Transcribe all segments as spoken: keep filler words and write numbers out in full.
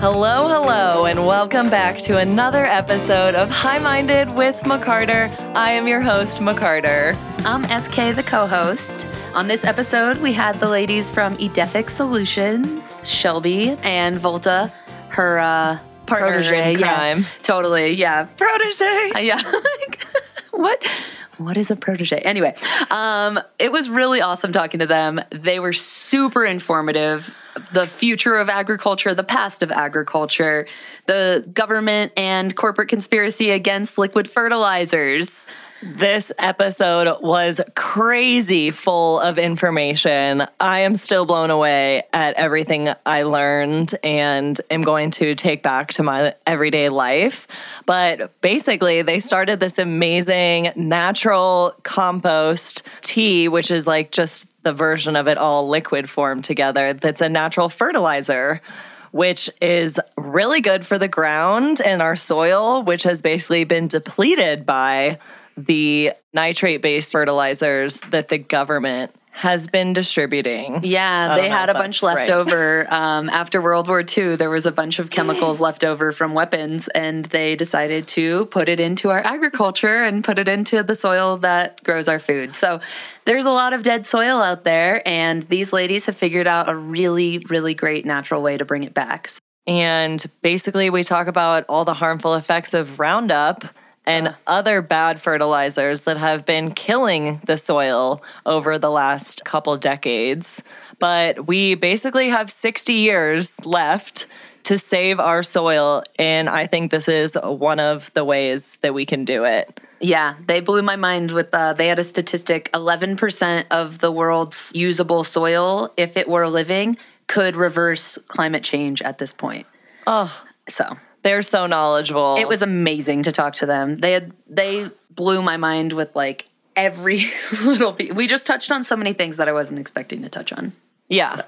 Hello, hello, and welcome back to another episode of High Minded with McCarter. I am your host, McCarter. I'm S K, the co-host. On this episode, we had the ladies from Edaphic Solutions, Shelby, and Volta, her uh, partner protege. In crime. Yeah, totally, yeah. Protege. Uh, yeah. What? What is a protege? Anyway, um, it was really awesome talking to them. They were super informative. The future of agriculture, the past of agriculture, the government and corporate conspiracy against liquid fertilizers. This episode was crazy full of information. I am still blown away at everything I learned and am going to take back to my everyday life. But basically, they started this amazing natural compost tea, which is like just the version of it all liquid form together. That's a natural fertilizer, which is really good for the ground and our soil, which has basically been depleted by the nitrate-based fertilizers that the government has been distributing. Yeah, they had a bunch left right. over. Um, after World War Two, there was a bunch of chemicals left over from weapons, and they decided to put it into our agriculture and put it into the soil that grows our food. So there's a lot of dead soil out there, and these ladies have figured out a really, really great natural way to bring it back. And basically, we talk about all the harmful effects of Roundup and uh. other bad fertilizers that have been killing the soil over the last couple decades. But we basically have sixty years left to save our soil, and I think this is one of the ways that we can do it. Yeah, they blew my mind with, uh, they had a statistic, eleven percent of the world's usable soil, if it were living, could reverse climate change at this point. Oh. So they're so knowledgeable. It was amazing to talk to them. They had, they blew my mind with like every little piece. We just touched on so many things that I wasn't expecting to touch on. Yeah. So.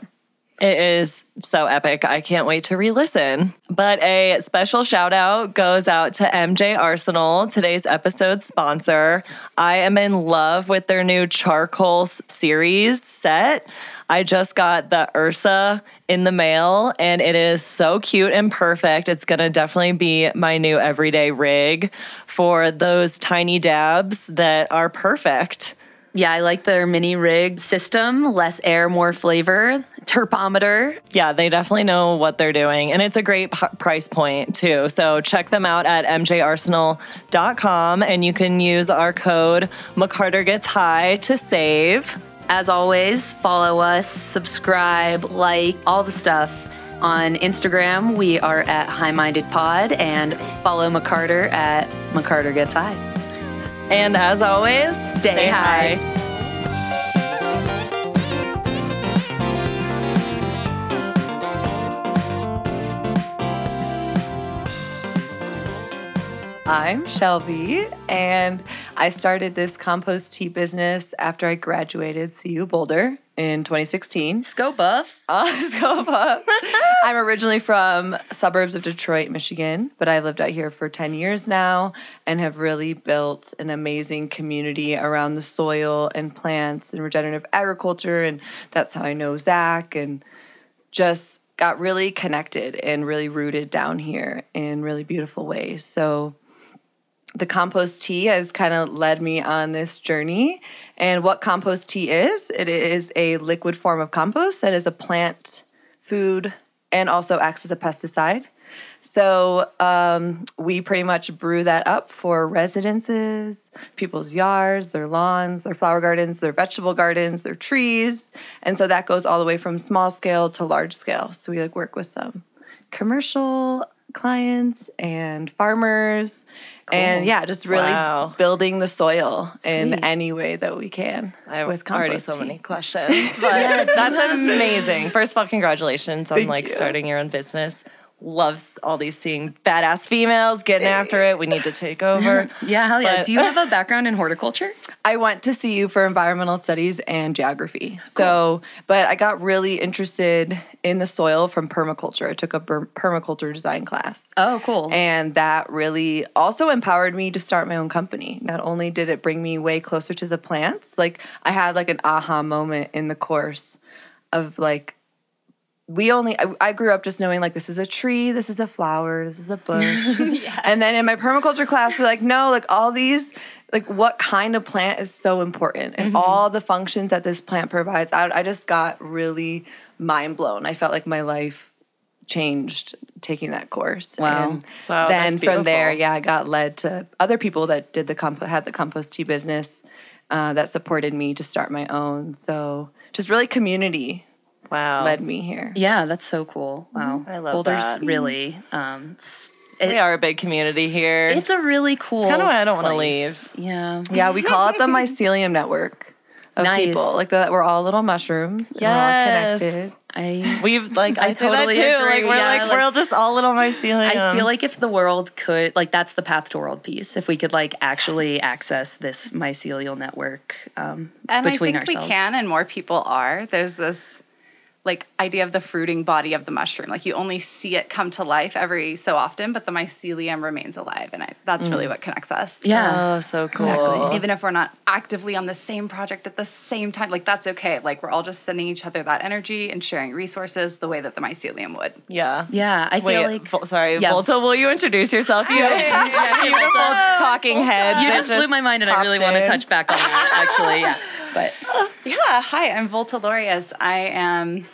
It is so epic. I can't wait to re-listen. But a special shout out goes out to M J Arsenal, today's episode sponsor. I am in love with their new charcoal series set. I just got the Ursa in the mail, and it is so cute and perfect. It's going to definitely be my new everyday rig for those tiny dabs that are perfect. Yeah, I like their mini rig system, less air, more flavor, terpometer. Yeah, they definitely know what they're doing, and it's a great p- price point too. So check them out at m j arsenal dot com, and you can use our code McCarterGetsHigh to save. As always, follow us, subscribe, like, all the stuff. On Instagram, we are at HighMindedPod, and follow McCarter at McCarterGetsHigh. And as always, stay, stay high. high. I'm Shelby, and I started this compost tea business after I graduated C U Boulder in twenty sixteen. Sco Buffs. Uh, Sco Buffs. I'm originally from suburbs of Detroit, Michigan, but I've lived out here for ten years now and have really built an amazing community around the soil and plants and regenerative agriculture, and that's how I know Zach, and just got really connected and really rooted down here in really beautiful ways. So the compost tea has kind of led me on this journey. And what compost tea is, it is a liquid form of compost that is a plant food and also acts as a pesticide. So um, we pretty much brew that up for residences, people's yards, their lawns, their flower gardens, their vegetable gardens, their trees. And so that goes all the way from small scale to large scale. So we like work with some commercial clients and farmers. Cool. And yeah, just really wow. building the soil Sweet. in any way that we can I with compost tea. I already so many questions, but yeah, that's amazing. First of all, congratulations on Thank like you. starting your own business. Loves all these seeing badass females getting after it. We need to take over. Yeah, hell yeah. But do you have a background in horticulture? I went to C U for environmental studies and geography. Cool. So, but I got really interested in the soil from permaculture. I took a per- permaculture design class. Oh, cool. And that really also empowered me to start my own company. Not only did it bring me way closer to the plants, like I had like an aha moment in the course of like, we only, I, I grew up just knowing like, this is a tree, this is a flower, this is a bush. Yeah. And then in my permaculture class, we're like, no, like all these, like what kind of plant is so important and mm-hmm. all the functions that this plant provides. I, I just got really mind blown. I felt like my life changed taking that course. Wow. And wow, then from there, yeah, I got led to other people that did the comp- had the compost tea business uh, that supported me to start my own. So just really community. Wow. Led me here. Yeah, that's so cool. Wow. I love Boulder's that. Boulder's really, um, it, we are a big community here. It's a really cool It's kind of why I don't want to leave. Yeah. Yeah, we call it the mycelium network of nice. people. Like that, we're all little mushrooms. Yes. We're all connected. I we've like I, I totally that too. Agree. Like we're yeah, like, like we're all just all little mycelium. I feel like if the world could like that's the path to world peace. If we could like actually yes. access this mycelial network um, and between ourselves, I think ourselves. we can, and more people are. There's this like idea of the fruiting body of the mushroom. Like you only see it come to life every so often, but the mycelium remains alive, and I, that's mm. really what connects us. Yeah, oh, so cool. Exactly. Even if we're not actively on the same project at the same time, like that's okay. Like we're all just sending each other that energy and sharing resources the way that the mycelium would. Yeah, yeah. I feel Wait, like Vol- sorry, yeah. Volta. Will you introduce yourself? You hey. beautiful talking Volta. head. You just blew just my mind, and I really in. want to touch back on that. Actually, yeah. But yeah, hi, I'm Volta Laureus. I am,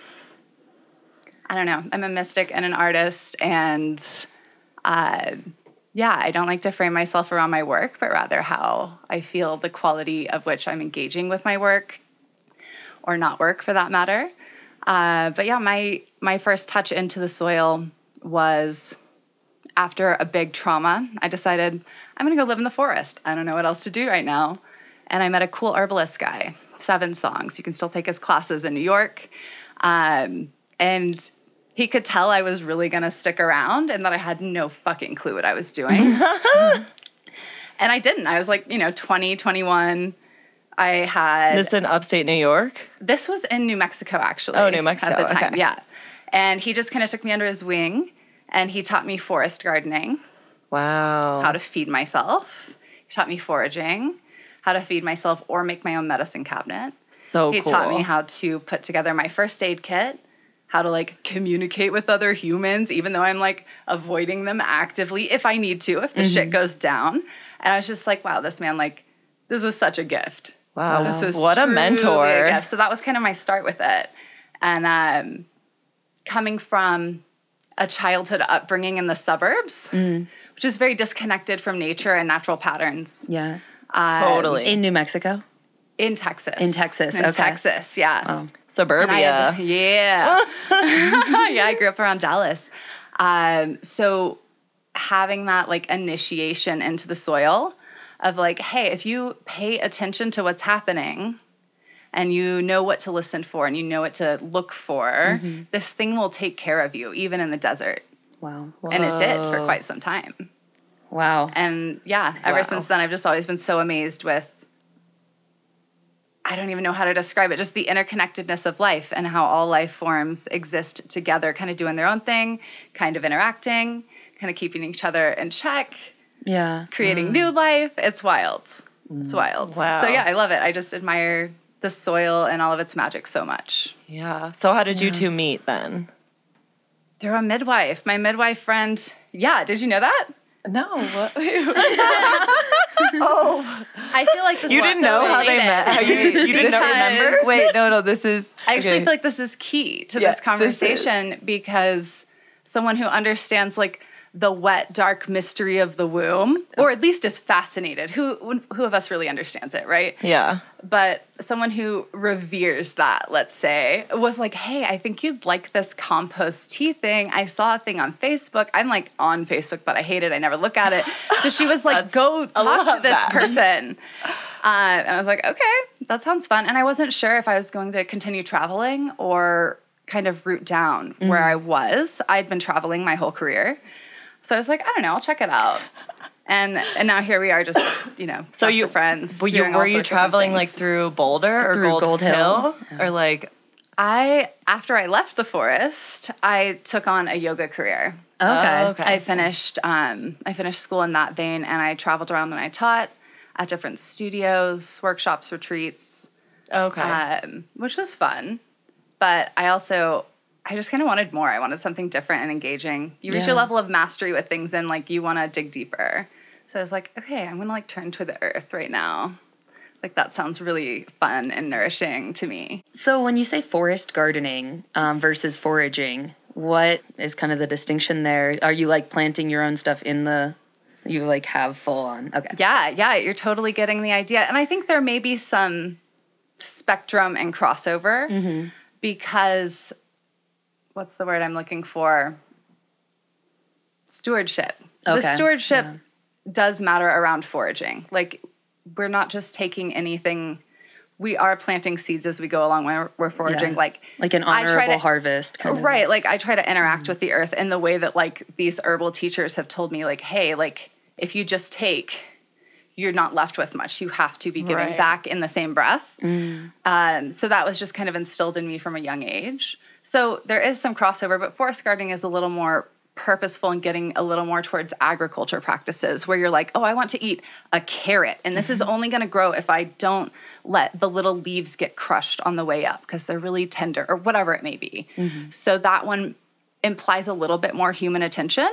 I don't know, I'm a mystic and an artist, and uh, yeah, I don't like to frame myself around my work, but rather how I feel the quality of which I'm engaging with my work, or not work for that matter. Uh, but yeah, my, my first touch into the soil was after a big trauma. I decided I'm going to go live in the forest. I don't know what else to do right now. And I met a cool herbalist guy, Seven Songs. You can still take his classes in New York. Um, and he could tell I was really going to stick around and that I had no fucking clue what I was doing. And I didn't. I was like, you know, twenty, twenty-one. I had... This in upstate New York? This was in New Mexico, actually. Oh, New Mexico. At the time, okay. Yeah. And he just kind of took me under his wing, and he taught me forest gardening. Wow. How to feed myself. He taught me foraging. How to feed myself or make my own medicine cabinet. So he cool. He taught me how to put together my first aid kit, how to like communicate with other humans, even though I'm like avoiding them actively if I need to, if the mm-hmm. shit goes down. And I was just like, wow, this man, like, this was such a gift. Wow. This was what a mentor. A gift. So that was kind of my start with it. And um, coming from a childhood upbringing in the suburbs, mm. which is very disconnected from nature and natural patterns. Yeah. Um, totally. In New Mexico? In Texas. In Texas, in okay. In Texas, yeah. Oh. Suburbia. Had, yeah. Yeah, I grew up around Dallas. Um, so having that, like, initiation into the soil of, like, hey, if you pay attention to what's happening and you know what to listen for and you know what to look for, mm-hmm. this thing will take care of you, even in the desert. Wow. Whoa. And it did for quite some time. Wow. And yeah, ever wow. since then, I've just always been so amazed with, I don't even know how to describe it, just the interconnectedness of life and how all life forms exist together, kind of doing their own thing, kind of interacting, kind of keeping each other in check. Yeah. Creating mm. new life. It's wild. Mm. It's wild. Wow. So yeah, I love it. I just admire the soil and all of its magic so much. Yeah. So how did yeah. you two meet then? Through a midwife. My midwife friend, yeah, did you know that? No. What? Oh, I feel like this. You didn't know so how they met. How you, you didn't know, remember? Wait, no, no. This is. I actually okay. feel like this is key to yeah, this conversation this because someone who understands like the wet, dark mystery of the womb, or at least is fascinated. Who who of us really understands it, right? Yeah. But someone who reveres that, let's say, was like, hey, I think you'd like this compost tea thing. I saw a thing on Facebook. I'm like on Facebook, but I hate it. I never look at it. So she was like, go talk to this that. person. Uh, and I was like, okay, that sounds fun. And I wasn't sure if I was going to continue traveling or kind of root down mm-hmm. where I was. I'd been traveling my whole career. So I was like, I don't know, I'll check it out. And and now here we are just, you know, so you, friends. Were you, were you traveling like through Boulder or through Gold, Gold Hill? Hill? Yeah. Or like I after I left the forest, I took on a yoga career. Okay. Oh, okay. I finished um, I finished school in that vein, and I traveled around and I taught at different studios, workshops, retreats. Okay. Um, which was fun. But I also I just kind of wanted more. I wanted something different and engaging. You reach yeah. a level of mastery with things and, like, you want to dig deeper. So I was like, okay, I'm going to, like, turn to the earth right now. Like, that sounds really fun and nourishing to me. So when you say forest gardening um, versus foraging, what is kind of the distinction there? Are you, like, planting your own stuff in the... You, like, have full on... Okay. Yeah, yeah, you're totally getting the idea. And I think there may be some spectrum and crossover mm-hmm. because... What's the word I'm looking for? Stewardship. Okay. The stewardship yeah. does matter around foraging. Like, we're not just taking anything. We are planting seeds as we go along when we're foraging. Yeah. Like, like an honorable to, harvest. Kind right. Of. Like, I try to interact mm-hmm. with the earth in the way that, like, these herbal teachers have told me, like, hey, like, if you just take, you're not left with much. You have to be giving right. back in the same breath. Mm. Um, so that was just kind of instilled in me from a young age. So there is some crossover, but forest gardening is a little more purposeful and getting a little more towards agriculture practices where you're like, oh, I want to eat a carrot, and this mm-hmm. is only going to grow if I don't let the little leaves get crushed on the way up because they're really tender or whatever it may be. Mm-hmm. So that one implies a little bit more human attention,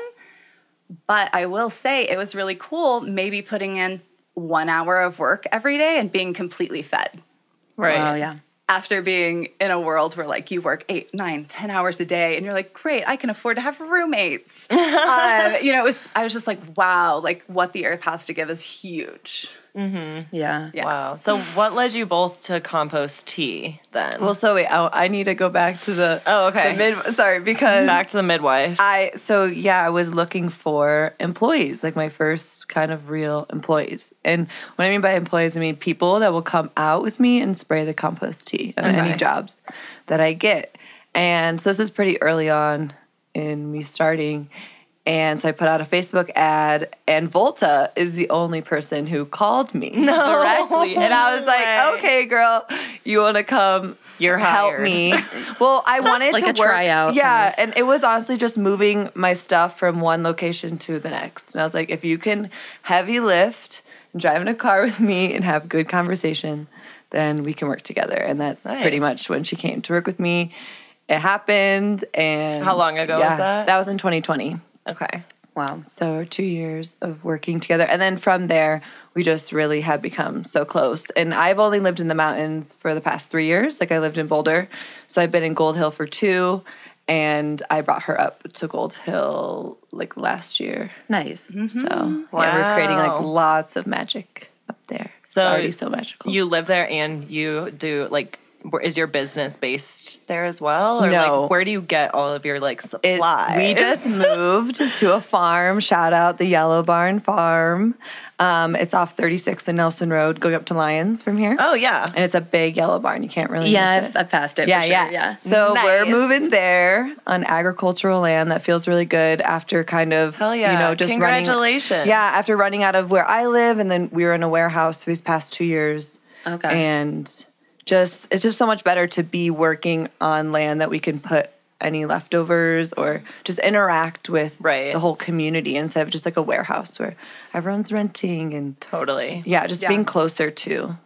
but I will say it was really cool maybe putting in one hour of work every day and being completely fed. Right. Wow, yeah. After being in a world where, like, you work eight, nine, ten hours a day, and you're like, great, I can afford to have roommates. um, you know, it was, I was just like, wow, like, what the earth has to give is huge. Mm-hmm. Yeah. yeah. Wow. So what led you both to compost tea then? Well, so wait, I, I need to go back to the... Oh, okay. The mid, sorry, because... Back to the midwife. I So, yeah, I was looking for employees, like my first kind of real employees. And what I mean by employees, I mean people that will come out with me and spray the compost tea. And okay. any jobs that I get. And so this is pretty early on in me starting. And so I put out a Facebook ad, and Volta is the only person who called me no. directly. And I was like, way. okay, girl, you want to come You're help hired. me? Well, I wanted like to work. Like a tryout. Yeah, kind of. And it was honestly just moving my stuff from one location to the next. And I was like, if you can heavy lift and drive in a car with me and have good conversation, then we can work together. And that's nice. Pretty much when she came to work with me. It happened. And how long ago yeah, was that? That was in twenty twenty. Okay. Wow. So two years of working together. And then from there, we just really had become so close. And I've only lived in the mountains for the past three years. Like, I lived in Boulder. So I've been in Gold Hill for two. And I brought her up to Gold Hill, like, last year. Nice. Mm-hmm. So wow. yeah, we're creating, like, lots of magic up there. So it's already so magical. You live there and you do, like, is your business based there as well? Or no. Like, where do you get all of your, like, supplies? It, we just moved to a farm. Shout out the Yellow Barn Farm. Um, it's off thirty-six and Nelson Road, going up to Lyons from here. Oh, yeah. And it's a big yellow barn. You can't really yeah, miss I've, it. Yeah, I've passed it. Yeah, for sure. yeah. yeah. So nice. We're moving there on agricultural land. That feels really good after kind of, Hell yeah. you know, just Congratulations. running. Yeah, after running out of where I live. And then we were in a warehouse these past two years. Okay. And... Just it's just so much better to be working on land that we can put any leftovers or just interact with right. the whole community instead of just like a warehouse where everyone's renting and totally yeah just yeah. being closer to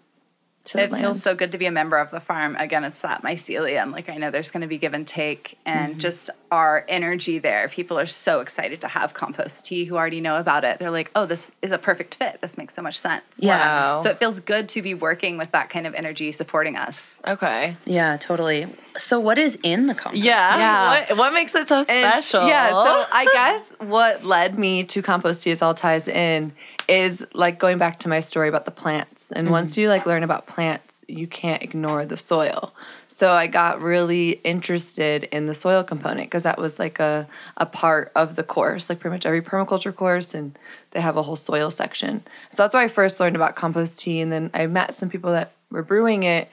to the land. It feels so good to be a member of the farm. Again, it's that mycelium. Like, I know there's going to be give and take, and mm-hmm. just our energy there. People are so excited to have compost tea who already know about it. They're like, oh, this is a perfect fit. This makes so much sense. Yeah. Wow. So it feels good to be working with that kind of energy supporting us. Okay. Yeah, totally. So what is in the compost yeah. tea? Yeah. What, what makes it so and, special? Yeah. So I guess what led me to compost tea is all ties in is like going back to my story about the plants. And mm-hmm. once you like learn about plants, you can't ignore the soil. So I got really interested in the soil component because that was like a, a part of the course, like pretty much every permaculture course, and they have a whole soil section. So that's where I first learned about compost tea, and then I met some people that were brewing it.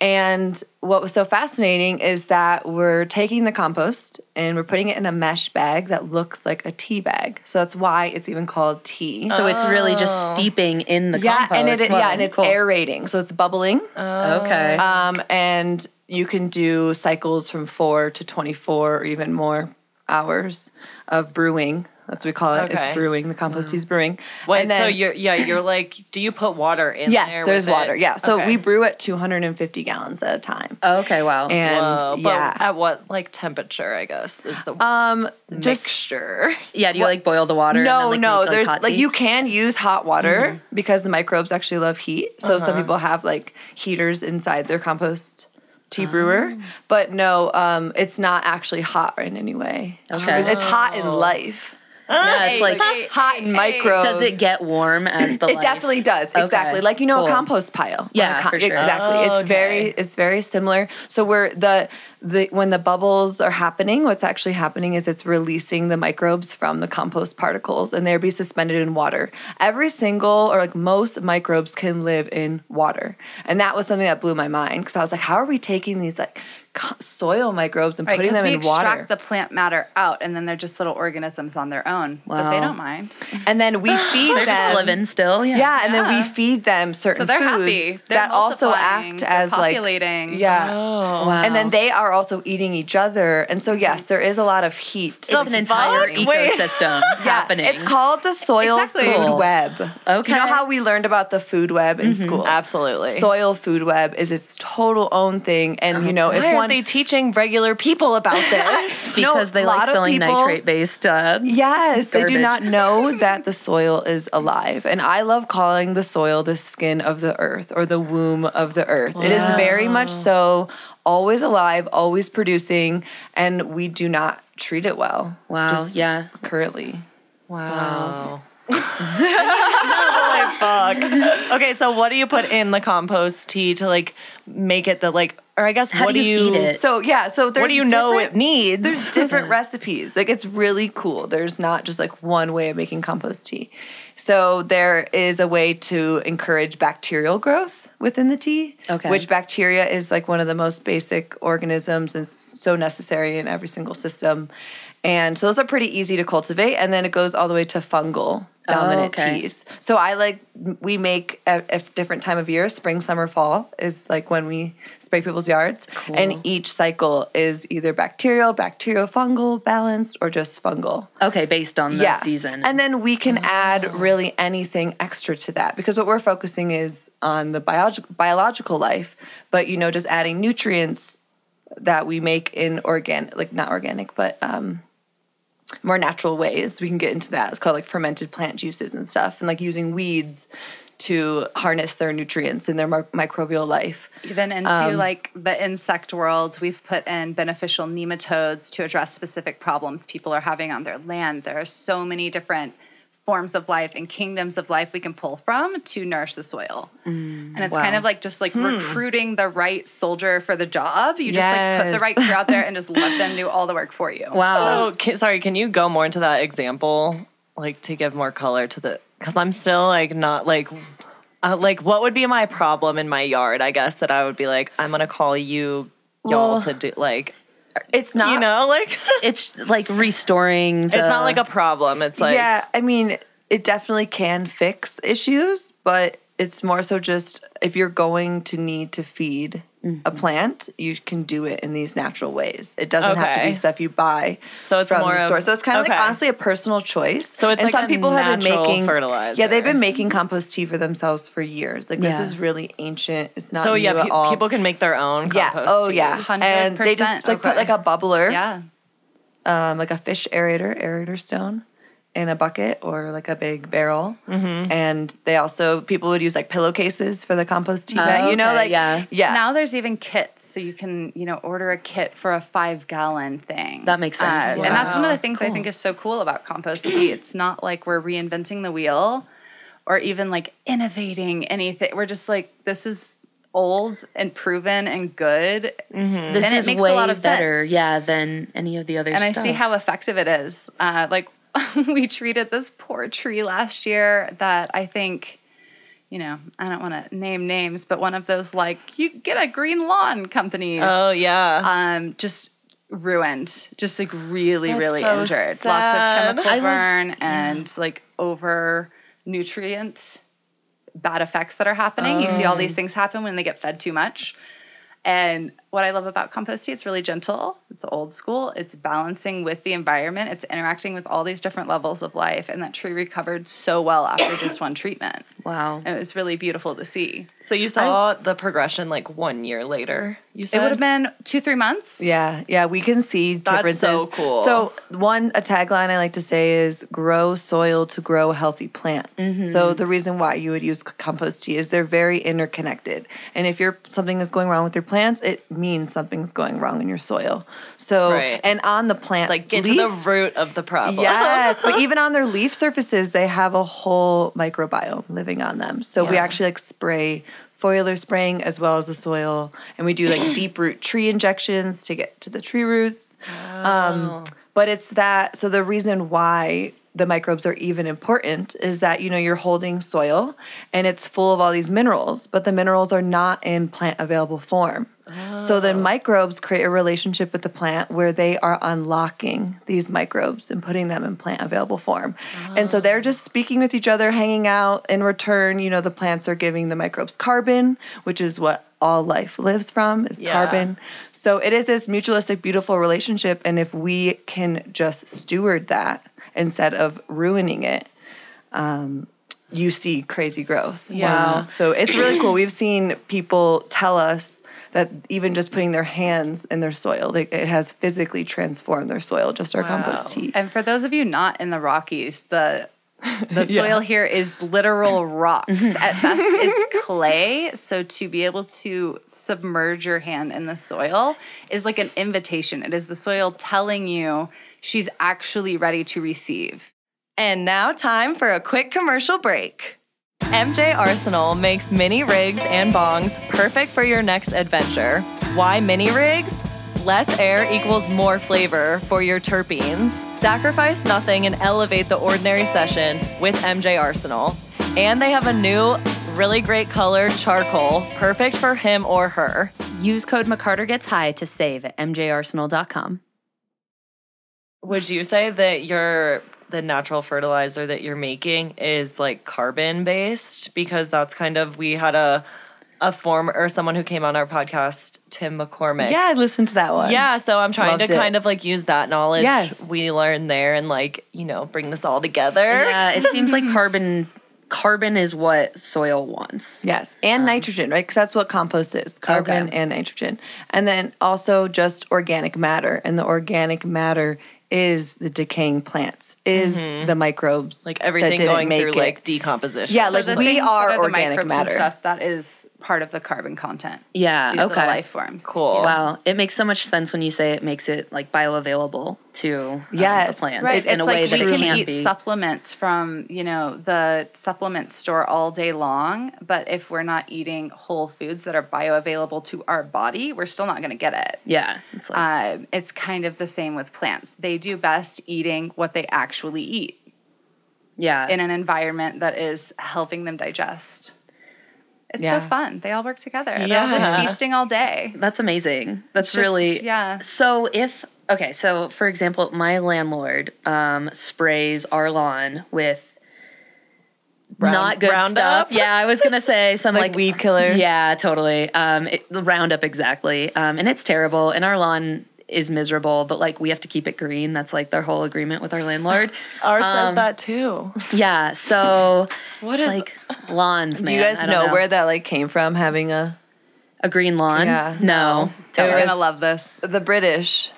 And what was so fascinating is that we're taking the compost and we're putting it in a mesh bag that looks like a tea bag. So that's why it's even called tea. So oh. it's really just steeping in the yeah, compost. And it, wow. Yeah, and it's cool. aerating. So it's bubbling. Oh. Okay. Um, and you can do cycles from four to twenty-four or even more hours of brewing That's what we call it. Okay. It's brewing. The compost mm. is brewing. Wait, and then, so you're yeah, you're like, do you put water in yes, there? Yes, there's with water. It? Yeah. So okay. we brew at two hundred fifty gallons at a time. Oh, okay. Wow. And Whoa, yeah, but at what like temperature? I guess is the um mixture. Just, yeah. Do you what, like boil the water? No, and then, like, no. Make, like, there's hot tea? Like you can use hot water mm-hmm. because the microbes actually love heat. So uh-huh. some people have like heaters inside their compost tea brewer, oh. but no, um, it's not actually hot in any way. Okay, it's hot in life. Yeah, it's like hey, hot hey, in microbes. Does it get warm as the? It life? Definitely does. Okay. Exactly, like you know, cool. a compost pile. Yeah, com- for sure. Exactly. Oh, okay. It's very, it's very similar. So where the the when the bubbles are happening, what's actually happening is it's releasing the microbes from the compost particles, and they'll be suspended in water. Every single or like most microbes can live in water, and that was something that blew my mind because I was like, how are we taking these like soil microbes and right, putting them in water. Right, because we extract the plant matter out, and then they're just little organisms on their own, wow. but they don't mind. And then we feed them. They're just living still. Yeah, yeah and yeah. then we feed them certain so they're foods happy. They're that also act as populating. Like yeah. Oh. Wow. And then they are also eating each other, and so yes, there is a lot of heat. It's, it's an entire ecosystem happening. It's called the Soil exactly. Food Web. Okay, you know how we learned about the food web in mm-hmm. school? Absolutely. Soil Food Web is its total own thing, and okay. you know if one. Are they teaching regular people about this? Because no, they like selling people, nitrate-based uh, yes, garbage. They do not know that the soil is alive. And I love calling the soil the skin of the earth or the womb of the earth. Wow. It is very much so always alive, always producing, and we do not treat it well. Wow, just yeah. currently. Wow. wow. Holy fuck. Okay, so what do you put in the compost tea to, like, make it the, like, or I guess How what do you, do you feed it? So yeah, so there's what do you know it needs? There's different recipes. Like it's really cool. There's not just like one way of making compost tea. So there is a way to encourage bacterial growth within the tea, okay. which bacteria is like one of the most basic organisms and so necessary in every single system. And so those are pretty easy to cultivate, and then it goes all the way to fungal dominant oh, okay. teas. So I like we make at a different time of year, spring, summer, fall is like when we spray people's yards, cool. and each cycle is either bacterial, bacteriofungal, balanced, or just fungal. Okay, based on the yeah. season. And then we can oh. add really anything extra to that because what we're focusing is on the biolog- biological life, but you know, just adding nutrients that we make in organic, like not organic, but um. more natural ways. We can get into that. It's called like fermented plant juices and stuff, and like using weeds to harness their nutrients in their mar- microbial life. Even into um, like the insect world, we've put in beneficial nematodes to address specific problems people are having on their land. There are so many different forms of life and kingdoms of life we can pull from to nourish the soil. Mm, and it's wow. kind of like just like hmm. recruiting the right soldier for the job. You just yes. like put the right crew out there and just let them do all the work for you. Wow. So, can, sorry, can you go more into that example? Like to give more color to the, because I'm still like not like, uh, like what would be my problem in my yard? I guess that I would be like, I'm going to call you y'all well, to do like. It's not, you know, like it's like restoring. The, it's not like a problem. It's like, yeah, I mean, it definitely can fix issues, but it's more so just if you're going to need to feed mm-hmm. a plant, you can do it in these natural ways. It doesn't okay. have to be stuff you buy so it's from more the store. Of, so it's kind of okay. like honestly a personal choice. So it's and like some a people have been making fertilizer. Yeah, they've been making compost tea for themselves for years. Like yeah. this is really ancient. It's not so new yeah. Pe- at all. People can make their own compost. Yeah. Oh teas. Yeah. one hundred percent. And they just like okay. put like a bubbler. Yeah. Um, like a fish aerator, aerator stone. In a bucket or like a big barrel. Mm-hmm. And they also, people would use like pillowcases for the compost tea bag. Oh, okay. You know, like, yeah. yeah. Now there's even kits. So you can, you know, order a kit for a five gallon thing. That makes sense. Uh, wow. And that's one of the things cool. I think is so cool about compost tea. It's not like we're reinventing the wheel or even like innovating anything. We're just like, this is old and proven and good. Mm-hmm. This and is it makes way a lot of better, sense. Yeah, than any of the other and stuff. And I see how effective it is. Uh, like, we treated this poor tree last year that I think, you know, I don't want to name names, but one of those like you get a green lawn companies. Oh yeah. Um, just ruined, just like really, That's really so injured. Sad. Lots of chemical I burn was, and yeah. like over nutrient bad effects that are happening. Oh. You see all these things happen when they get fed too much. And what I love about compost tea. It's really gentle. It's old school. It's balancing with the environment. It's interacting with all these different levels of life. And that tree recovered so well after just one treatment. Wow. And it was really beautiful to see. So you saw I, the progression like one year later, you said? It would have been two, three months. Yeah. Yeah. We can see differences. That's so cool. So one, a tagline I like to say is grow soil to grow healthy plants. Mm-hmm. So the reason why you would use compost tea is they're very interconnected. And if you're something is going wrong with your plants, it means something's going wrong in your soil. So, right. And on the plants, it's like get leaves, to the root of the problem. Yes. But even on their leaf surfaces, they have a whole microbiome living on them. So yeah. we actually like spray foliar spraying as well as the soil. And we do like deep root tree injections to get to the tree roots. Wow. Um, but it's that, so the reason why the microbes are even important is that, you know, you're holding soil and it's full of all these minerals, but the minerals are not in plant available form. Oh. So then microbes create a relationship with the plant where they are unlocking these microbes and putting them in plant available form. Oh. And so they're just speaking with each other, hanging out. In return, you know, the plants are giving the microbes carbon, which is what all life lives from is yeah. carbon. So it is this mutualistic, beautiful relationship. And if we can just steward that instead of ruining it, um, you see crazy growth. Yeah. Wow. So it's really cool. We've seen people tell us that even just putting their hands in their soil, they, it has physically transformed their soil, just our wow. compost tea. And for those of you not in the Rockies, the the soil yeah. here is literal rocks. At best, it's clay. So to be able to submerge your hand in the soil is like an invitation. It is the soil telling you she's actually ready to receive. And now time for a quick commercial break. M J Arsenal makes mini rigs and bongs perfect for your next adventure. Why mini rigs? Less air equals more flavor for your terpenes. Sacrifice nothing and elevate the ordinary session with M J Arsenal. And they have a new, really great colored charcoal, perfect for him or her. Use code McCarter Gets High to save at m j arsenal dot com. Would you say that your the natural fertilizer that you're making is like carbon based? Because that's kind of we had a a form or someone who came on our podcast, Tim McCormick. Yeah, I listened to that one. Yeah, so I'm trying Loved to it. kind of like use that knowledge yes. we learned there and like, you know, bring this all together. Yeah, it seems like carbon Carbon is what soil wants. Yes, and um, nitrogen, right? Because that's what compost is, carbon okay. and nitrogen. And then also just organic matter. And the organic matter is the decaying plants, is mm-hmm. the microbes. Like everything that going through it. like decomposition. Yeah, so like we are, are organic matter. And stuff, that is part of the carbon content. Yeah, These okay. are the life forms. Cool. Wow, it makes so much sense when you say it makes it like bioavailable to yes, um, the plants right. in it's a like way that it can, can eat be. supplements from, you know, the supplement store all day long, but if we're not eating whole foods that are bioavailable to our body, we're still not going to get it. Yeah. It's like, uh, it's kind of the same with plants. They do best eating what they actually eat. Yeah. In an environment that is helping them digest. It's yeah. so fun. They all work together. Yeah. They're all just feasting all day. That's amazing. That's just, really yeah. So if okay, so for example, my landlord um, sprays our lawn with Round, not good round stuff. Up. Yeah, I was gonna say some like, like weed killer. Yeah, totally. Um, it, Roundup exactly. Um, and it's terrible. And our lawn is miserable, but like we have to keep it green. That's like their whole agreement with our landlord. Ours um, says that too. Yeah. So what is like lawns, man? Do you guys I don't know, know where that like came from? Having a a green lawn? Yeah. No. You're no. gonna love this. The British.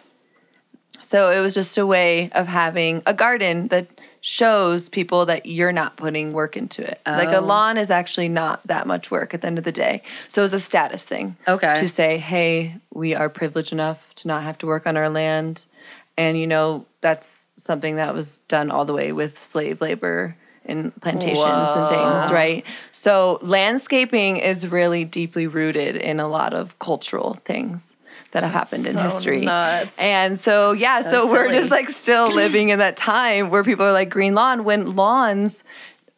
So it was just a way of having a garden that shows people that you're not putting work into it. Oh. Like a lawn is actually not that much work at the end of the day. So it was a status thing. Okay. To say, hey, we are privileged enough to not have to work on our land. And, you know, that's something that was done all the way with slave labor and plantations Whoa. and things, right? So landscaping is really deeply rooted in a lot of cultural things that have That's happened in so history. Nuts. And so, yeah, so, so we're just like still living in that time where people are like green lawn when lawns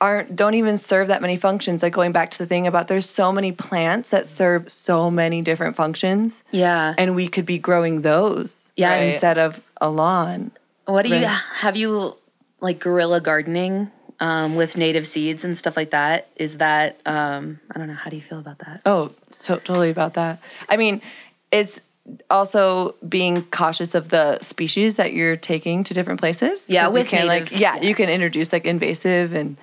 aren't, don't even serve that many functions. Like going back to the thing about there's so many plants that serve so many different functions. Yeah. And we could be growing those yeah. right, instead of a lawn. What do right? you, have you like guerrilla gardening? Um, with native seeds and stuff like that, is that, um, I don't know, how do you feel about that? Oh, so, totally about that. I mean, it's also being cautious of the species that you're taking to different places. Yeah, with you can, native, like, yeah, yeah, you can introduce like invasive and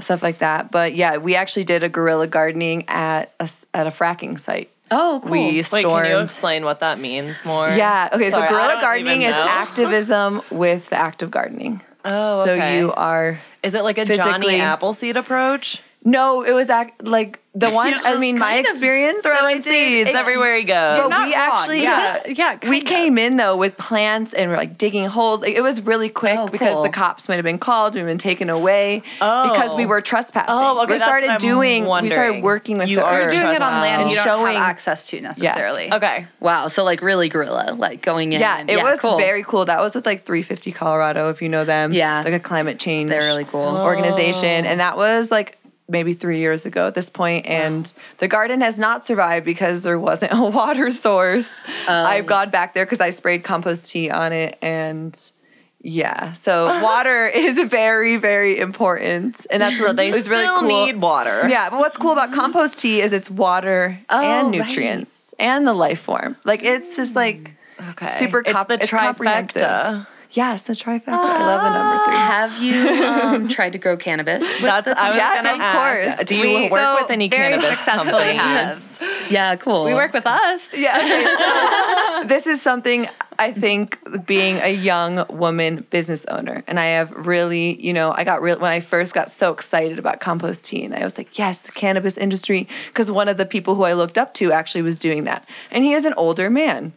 stuff like that. But yeah, we actually did a guerrilla gardening at a, at a fracking site. Oh, cool. We stormed. Wait, can you explain what that means more? Yeah. Okay, Sorry, so guerrilla gardening is activism with the act of gardening. Oh, okay. So you are... Is it like a Johnny Appleseed approach? No, it was act, like the one, I mean, my experience. Throwing seeds everywhere he goes. But we actually, yeah, yeah. We came in though with plants and we're like digging holes. It was really quick oh, because cool. the cops might have been called. We've been taken away oh. because we were trespassing. Oh, okay. We started That's what doing, I'm wondering. we started working with you the are earth. You're doing it on land and you don't showing, have access to necessarily. Yes. Okay. Wow. So like really guerrilla, like going in. Yeah, and, it yeah, was cool. very cool. That was with like three fifty Colorado, if you know them. Yeah. It's like a climate change. They're really cool. Organization. Oh. And that was like, maybe three years ago at this point, and wow. the garden has not survived because there wasn't a water source. Um, I've gone back there because I sprayed compost tea on it, and yeah. So water is very, very important, and that's so what they was still really cool. need water. Yeah, but what's cool about compost tea is it's water oh, and nutrients right. and the life form. Like it's just like okay. super comp- it's the it's trifecta. Yes, the trifecta. Uh, I love the number three. Have you um, tried to grow cannabis? That's I was yes, going to ask. Course. Do you we, work so with any very cannabis companies? Yes. Yeah, cool. We work with us. Yeah. Okay, so this is something I think being a young woman business owner, and I have really, you know, I got real when I first got so excited about compost tea, and I was like, yes, the cannabis industry, because one of the people who I looked up to actually was doing that, and he is an older man,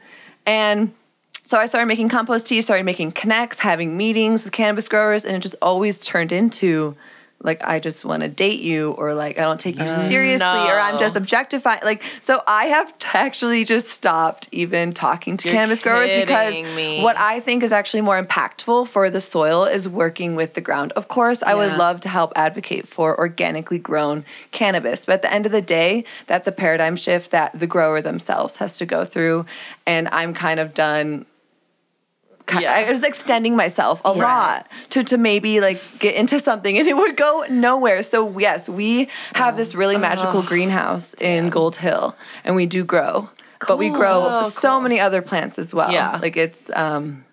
and. So I started making compost tea, started making connects, having meetings with cannabis growers, and it just always turned into, like, I just want to date you, or, like, I don't take you uh, seriously, no. or I'm just objectifying. Like, so I have t- actually just stopped even talking to You're cannabis growers because me. What I think is actually more impactful for the soil is working with the ground. Of course, I yeah. would love to help advocate for organically grown cannabis, but at the end of the day, that's a paradigm shift that the grower themselves has to go through, and I'm kind of done... Yeah. I was extending myself a yeah. lot to, to maybe like get into something, and it would go nowhere. So yes, we have oh. this really magical oh. greenhouse Damn. in Gold Hill, and we do grow, cool. but we grow oh, so cool. many other plants as well. Yeah. Like it's, um,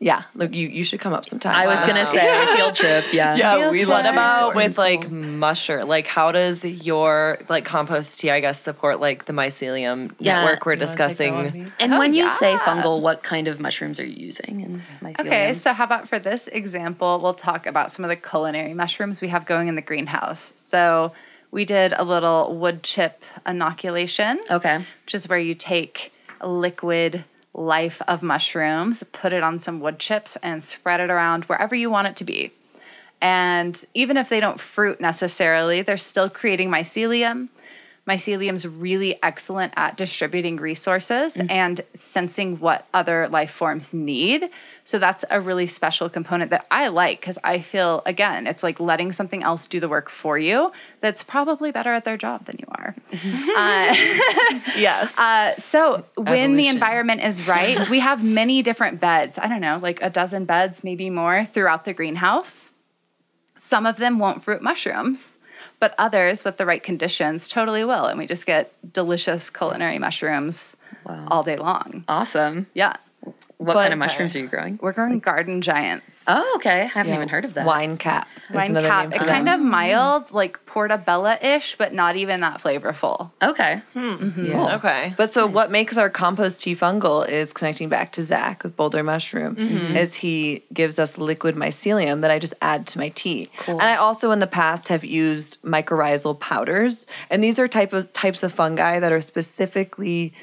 yeah, look, you, you should come up sometime. I wow. was going to say field trip. Yeah. Yeah. Field we trip. What about with like mushroom? Like how does your like compost tea, I guess, support like the mycelium yeah. network we're you discussing? And oh, when you yeah. say fungal, what kind of mushrooms are you using in mycelium? Okay. So how about for this example, we'll talk about some of the culinary mushrooms we have going in the greenhouse. So we did a little wood chip inoculation. Okay. Which is where you take a liquid life of mushrooms, put it on some wood chips, and spread it around wherever you want it to be. And even if they don't fruit necessarily, they're still creating mycelium. Mycelium's really excellent at distributing resources mm-hmm. and sensing what other life forms need. So that's a really special component that I like because I feel, again, it's like letting something else do the work for you that's probably better at their job than you are. uh, yes. Uh, so when Evolution. the environment is right, we have many different beds. I don't know, like a dozen beds, maybe more, throughout the greenhouse. Some of them won't fruit mushrooms, but others with the right conditions totally will. And we just get delicious culinary mushrooms wow. all day long. Awesome. Yeah. What but, kind of mushrooms are you growing? We're growing garden giants. Oh, okay. I haven't yeah. even heard of that. Wine cap. Wine cap. It kind of mild, like portabella-ish, but not even that flavorful. Okay. Mm-hmm. Yeah. Cool. Okay. But so nice. What makes our compost tea fungal is connecting back to Zach with Boulder Mushroom, mm-hmm. is he gives us liquid mycelium that I just add to my tea. Cool. And I also in the past have used mycorrhizal powders, and these are type of types of fungi that are specifically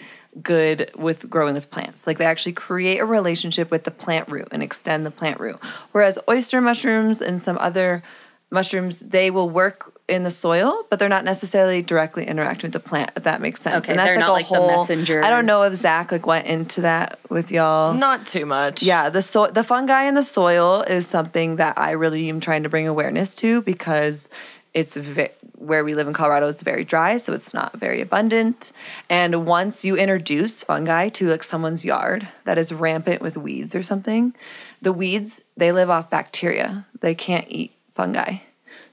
good with growing with plants. Like they actually create a relationship with the plant root and extend the plant root. Whereas oyster mushrooms and some other mushrooms, they will work in the soil, but they're not necessarily directly interacting with the plant, if that makes sense. Okay, and that's they're like not a like whole the messenger. I don't know if Zach like went into that with y'all. Not too much. Yeah, the so the fungi in the soil is something that I really am trying to bring awareness to because it's ve- where we live in Colorado, it's very dry, so it's not very abundant. And once you introduce fungi to like someone's yard that is rampant with weeds or something, the weeds, they live off bacteria. They can't eat fungi.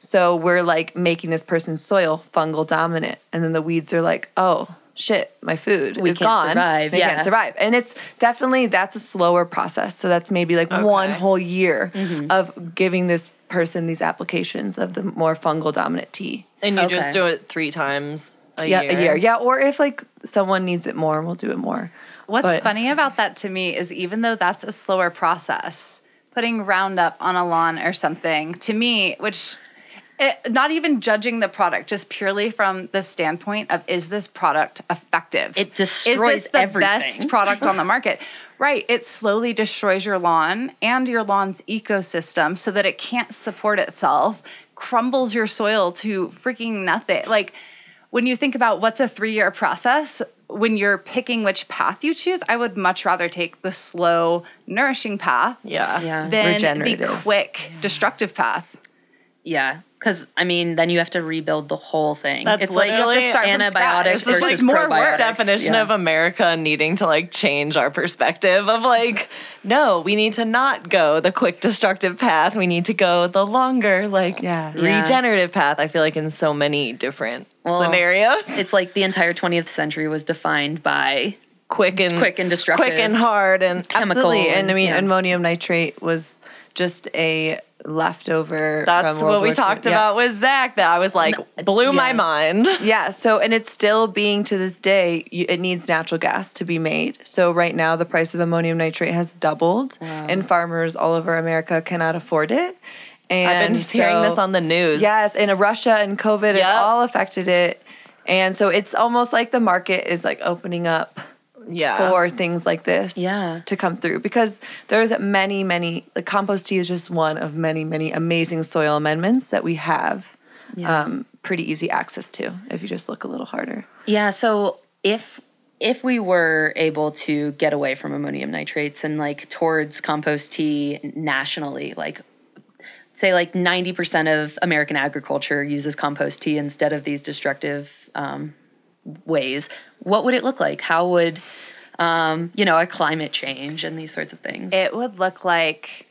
So we're like making this person's soil fungal dominant. And then the weeds are like, oh, shit, my food we is gone. Survive. They yeah. can't survive. And it's definitely, that's a slower process. So that's maybe like okay. one whole year mm-hmm. of giving this person these applications of the more fungal dominant tea. And you okay. just do it three times a yeah, year. Yeah, a year. Yeah, or if like someone needs it more, we'll do it more. What's but, funny about that to me is even though that's a slower process, putting Roundup on a lawn or something, to me, which... It, not even judging the product, just purely from the standpoint of, is this product effective? It destroys everything. Is this the everything. best product on the market? Right. It slowly destroys your lawn and your lawn's ecosystem so that it can't support itself, crumbles your soil to freaking nothing. Like, when you think about what's a three-year process, when you're picking which path you choose, I would much rather take the slow, nourishing path yeah. Yeah. than the quick, yeah. destructive path. Yeah. Because, I mean, then you have to rebuild the whole thing. That's it's like antibiotics versus like more probiotics. Work. Definition yeah. of America needing to, like, change our perspective of, like, no, we need to not go the quick destructive path. We need to go the longer, like, yeah. regenerative yeah. path. I feel like in so many different well, scenarios. It's like the entire twentieth century was defined by... Quick and quick and destructive. Quick and hard and chemical. Absolutely. And, I mean, yeah. ammonium nitrate was just a... leftover that's from what we talked yeah. about with Zach that I was like blew yeah. my mind yeah so and it's still being to this day you, it needs natural gas to be made. So right now the price of ammonium nitrate has doubled wow. and farmers all over America cannot afford it. And I've been so, hearing this on the news yes in Russia and COVID yep. it all affected it. And so it's almost like the market is like opening up Yeah. for things like this yeah. to come through. Because there's many, many, the compost tea is just one of many, many amazing soil amendments that we have yeah. um, pretty easy access to if you just look a little harder. Yeah, so if if we were able to get away from ammonium nitrates and like towards compost tea nationally, like say like ninety percent of American agriculture uses compost tea instead of these destructive um ways, what would it look like? How would, um, you know, our climate change and these sorts of things? It would look like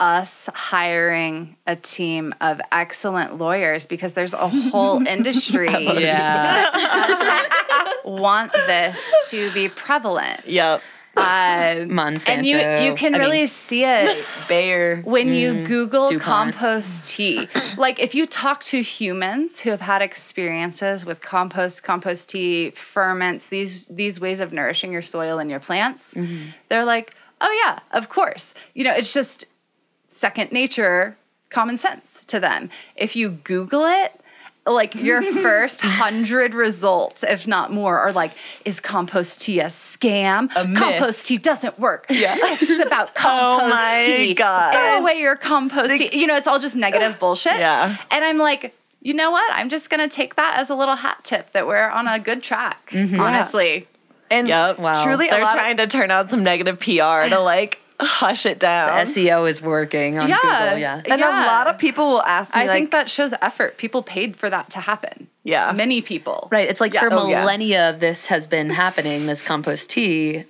us hiring a team of excellent lawyers, because there's a whole industry yeah. that doesn't want this to be prevalent. Yep. Uh, Monsanto. And you, you can I really mean, see it Bayer. When mm, you Google DuPont. Compost tea. Like if you talk to humans who have had experiences with compost, compost tea, ferments, these these ways of nourishing your soil and your plants, mm-hmm. they're like, oh yeah, of course. You know, it's just second nature, common sense to them. If you Google it, like your first hundred results, if not more, are like, is compost tea a scam? A compost tea doesn't work. Yeah. This is about compost tea. Oh my tea. God. Throw away your compost the- tea. You know, it's all just negative bullshit. Yeah. And I'm like, you know what? I'm just going to take that as a little hat tip that we're on a good track, mm-hmm. honestly. And yep. wow. truly They're a lot trying of- to turn out some negative P R to like... hush it down. The S E O is working on yeah. Google, yeah. And yeah. a lot of people will ask me, I like, think that shows effort. People paid for that to happen. Yeah. Many people. Right. It's like yeah. for oh, millennia, yeah. this has been happening, this compost tea.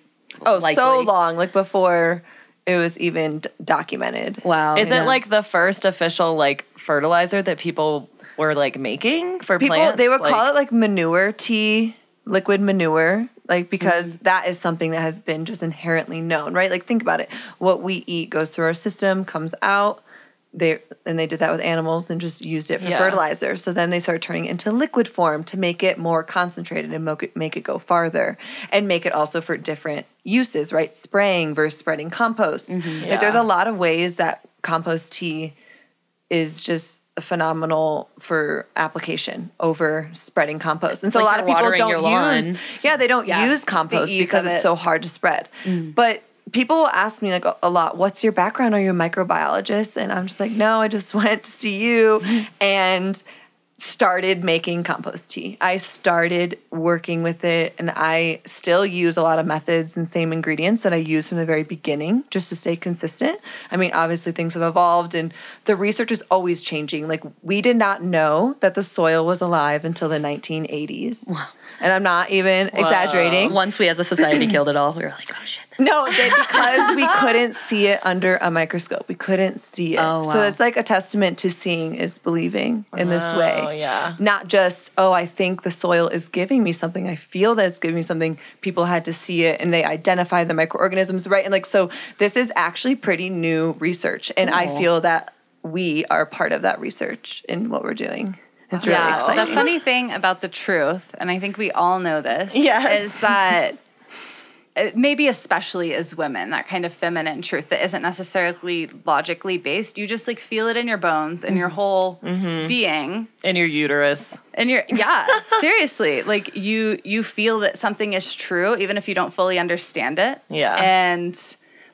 Oh, likely. So long. Like before it was even d- documented. Wow. Is yeah. it like the first official like fertilizer that people were like making for people, plants? They would like, call it like manure tea, liquid manure. Like, because mm-hmm. that is something that has been just inherently known, right? Like, think about it. What we eat goes through our system, comes out, they and they did that with animals and just used it for yeah. fertilizer. So then they started turning it into liquid form to make it more concentrated and make it, make it go farther and make it also for different uses, right? Spraying versus spreading compost. Mm-hmm. Yeah. Like, there's a lot of ways that compost tea is just... phenomenal for application over spreading compost. And so like a lot of people don't use, yeah, they don't yeah, use compost because it's it. so hard to spread. Mm. But people will ask me like a lot, what's your background? Are you a microbiologist? And I'm just like, no, I just went to see you and started making compost tea. I started working with it and I still use a lot of methods and same ingredients that I used from the very beginning just to stay consistent. I mean, obviously things have evolved and the research is always changing. Like we did not know that the soil was alive until the nineteen eighties. Wow. and I'm not even Whoa. exaggerating. Once we as a society killed it all, we were like, oh shit. This no, they, because we couldn't see it under a microscope. We couldn't see it. Oh, wow. So it's like a testament to seeing is believing in this oh, way. Oh, yeah. Not just, oh, I think the soil is giving me something. I feel that it's giving me something. People had to see it, and they identified the microorganisms, right? And like, so this is actually pretty new research, and cool. I feel that we are part of that research in what we're doing. It's really yeah. exciting. The funny thing about the truth, and I think we all know this, yes. is that maybe especially as women, that kind of feminine truth that isn't necessarily logically based, you just like feel it in your bones, in mm-hmm. your whole mm-hmm. being. In your uterus. In your yeah, seriously. Like you you feel that something is true even if you don't fully understand it. Yeah. And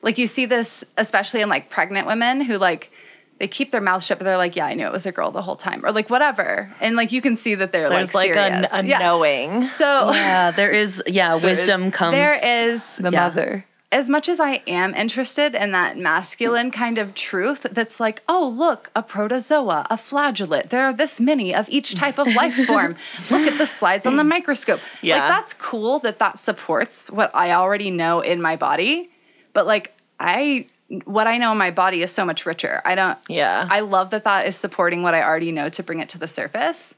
like you see this especially in like pregnant women who like they keep their mouth shut, but they're like, yeah, I knew it was a girl the whole time. Or like whatever. And like you can see that they're There's like serious. There's like a, a yeah. knowing. So yeah, there is, yeah, there wisdom is, comes. There is. The yeah. mother. As much as I am interested in that masculine kind of truth that's like, oh, look, a protozoa, a flagellate. There are this many of each type of life form. Look at the slides on the microscope. Yeah. Like that's cool that that supports what I already know in my body. But like I... what I know in my body is so much richer. I don't, yeah. I love that that is supporting what I already know to bring it to the surface.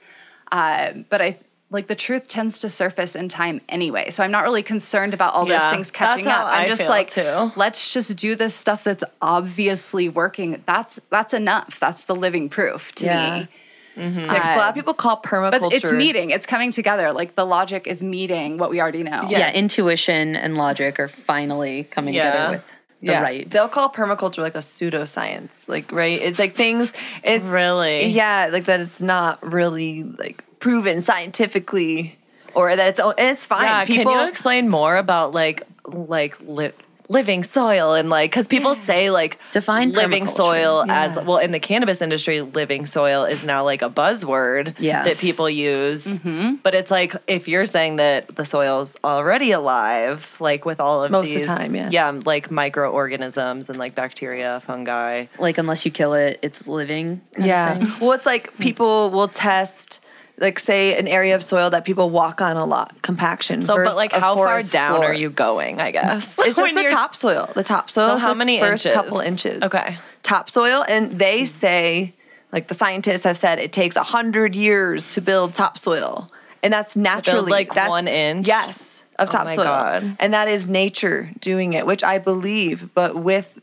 Uh, but I, like the truth tends to surface in time anyway. So I'm not really concerned about all yeah, those things catching up. I'm I just like, too. let's just do this stuff that's obviously working. That's, that's enough. That's the living proof to yeah. me. Mm-hmm. Um, a lot of people call permaculture. But it's meeting. It's coming together. Like the logic is meeting what we already know. Yeah. yeah intuition and logic are finally coming yeah. together with The yeah, right. They'll call permaculture like a pseudoscience, like, right? It's like things, it's really, yeah, like that it's not really like proven scientifically or that it's, and it's fine. Yeah, people, can you explain more about like, like li- living soil and like, cause people yeah. say like define living soil yeah. as, well, in the cannabis industry, living soil is now like a buzzword yes. that people use. Mm-hmm. But it's like, if you're saying that the soil's already alive, like with all of Most these, of the time, yes. yeah, like microorganisms and like bacteria, fungi. Like unless you kill it, it's living. Yeah. Well, it's like people will test like say an area of soil that people walk on a lot, compaction. So, but like how far down floor. are you going, I guess? It's just the topsoil. The topsoil so is how like many first inches? couple inches. Okay. Topsoil. And they say, like the scientists have said, it takes one hundred years to build topsoil. And that's naturally. To build like that's, one inch? Yes, of topsoil. Oh my God. And that is nature doing it, which I believe, but with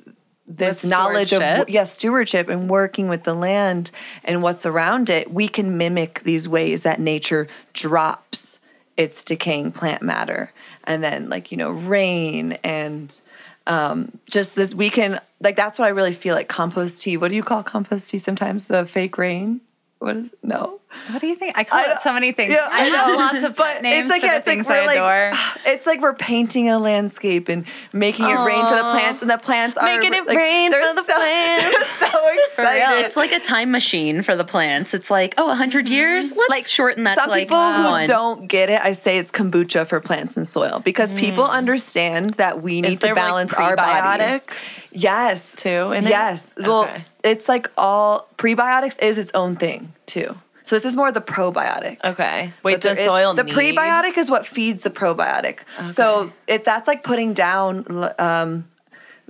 this knowledge of yes yeah, stewardship and working with the land and what's around it, we can mimic these ways that nature drops its decaying plant matter. And then like, you know, rain and um, just this, we can, like, that's what I really feel like compost tea. What do you call compost tea sometimes? The fake rain? What is no? What do you think? I call I it so many things. Yeah, I have lots of but names it's like, for the it's things like I adore. Like, it's like we're painting a landscape and making Aww. it rain for the plants, and the plants are making it like, rain for the so, plants. They're so excited. It's like a time machine for the plants. It's like oh, a hundred years. Let's like, shorten that. Some to like people one. who don't get it, I say it's kombucha for plants and soil because mm. people understand that we need to balance like our bodies. Yes, too. In yes, it? well. Okay. It's like all prebiotics is its own thing too. So this is more the probiotic. Okay. Wait, does soil need? The prebiotic is what feeds the probiotic. Okay. So if that's like putting down um,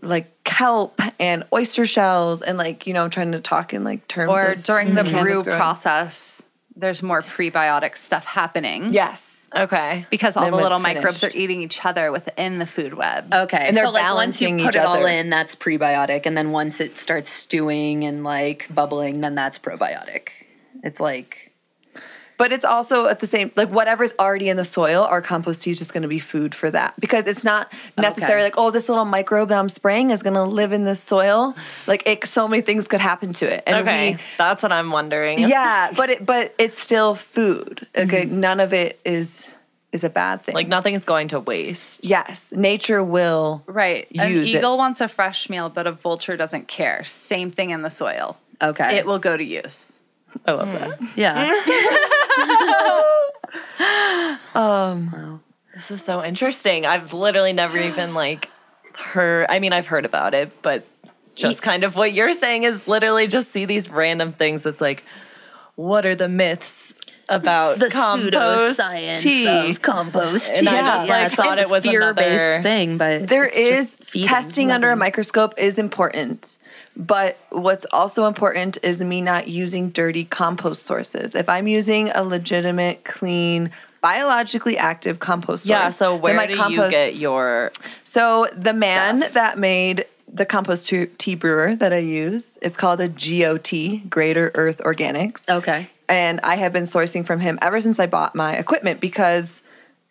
like kelp and oyster shells and like, you know, I'm trying to talk in like terms or of during the mm-hmm. brew process, there's more prebiotic stuff happening. Yes. Okay. Because all then the little microbes finished. are eating each other within the food web. Okay. And they're so like once you put it all other. in, that's prebiotic. And then once it starts stewing and like bubbling, then that's probiotic. It's like. But it's also at the same, like whatever's already in the soil, our compost tea is just going to be food for that. Because it's not necessarily okay. like, oh, this little microbe that I'm spraying is going to live in this soil. Like it, so many things could happen to it. And okay. we, that's what I'm wondering. Yeah, but it, but it's still food. Okay, mm-hmm. None of it is is a bad thing. Like nothing is going to waste. Yes, nature will right. use it. An eagle it. wants a fresh meal, but a vulture doesn't care. Same thing in the soil. Okay. It will go to use. I love mm. that. Yeah. um, wow. This is so interesting. I've literally never even like heard. I mean, I've heard about it, but just kind of what you're saying is literally just see these random things. That's like, what are the myths about the pseudoscience tea. of compost tea. And yeah. I just like yeah, thought it was fear-based thing, but there is testing living. under a microscope is important. But what's also important is me not using dirty compost sources. If I'm using a legitimate, clean, biologically active compost source. Yeah, so where my do compost, you get your So the man stuff. that made the compost tea brewer that I use, it's called a G O T, Greater Earth Organics. Okay. And I have been sourcing from him ever since I bought my equipment because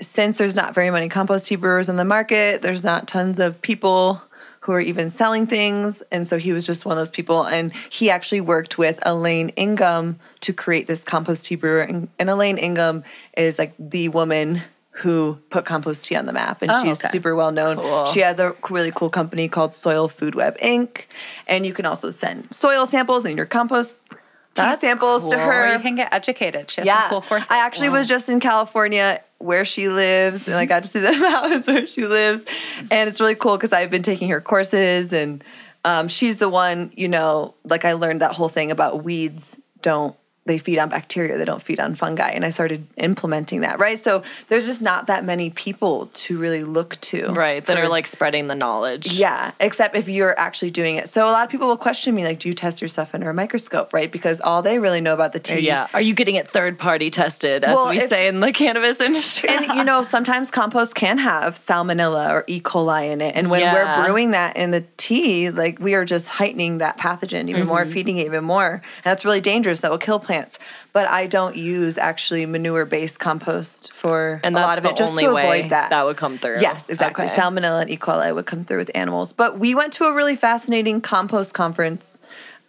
since there's not very many compost tea brewers in the market, there's not tons of people who are even selling things. And so he was just one of those people. And he actually worked with Elaine Ingham to create this compost tea brewer. And, and Elaine Ingham is like the woman who put compost tea on the map. And oh, she's okay. super well known. Cool. She has a really cool company called Soil Food Web Incorporated. And you can also send soil samples and your compost tea That's samples cool. to her. Or you can get educated. She has yeah. some cool courses. I actually wow. was just in California where she lives, and I got to see the mountains where she lives. And it's really cool because I've been taking her courses, and um, she's the one, you know, like I learned that whole thing about weeds don't, they feed on bacteria, they don't feed on fungi. And I started implementing that, right? So there's just not that many people to really look to. Right, that for, are like spreading the knowledge. Yeah, except if you're actually doing it. So a lot of people will question me, like, do you test your stuff under a microscope, right? Because all they really know about the tea. Yeah, are you getting it third-party tested, as well, we if, say in the cannabis industry? And, you know, sometimes compost can have salmonella or E. coli in it. And when yeah. we're brewing that in the tea, like, we are just heightening that pathogen even mm-hmm. more, feeding it even more. And that's really dangerous. That will kill plants. But I don't use actually manure-based compost for a lot of it, just to avoid that. That would come through. Yes, exactly. Okay. Salmonella and E. coli would come through with animals. But we went to a really fascinating compost conference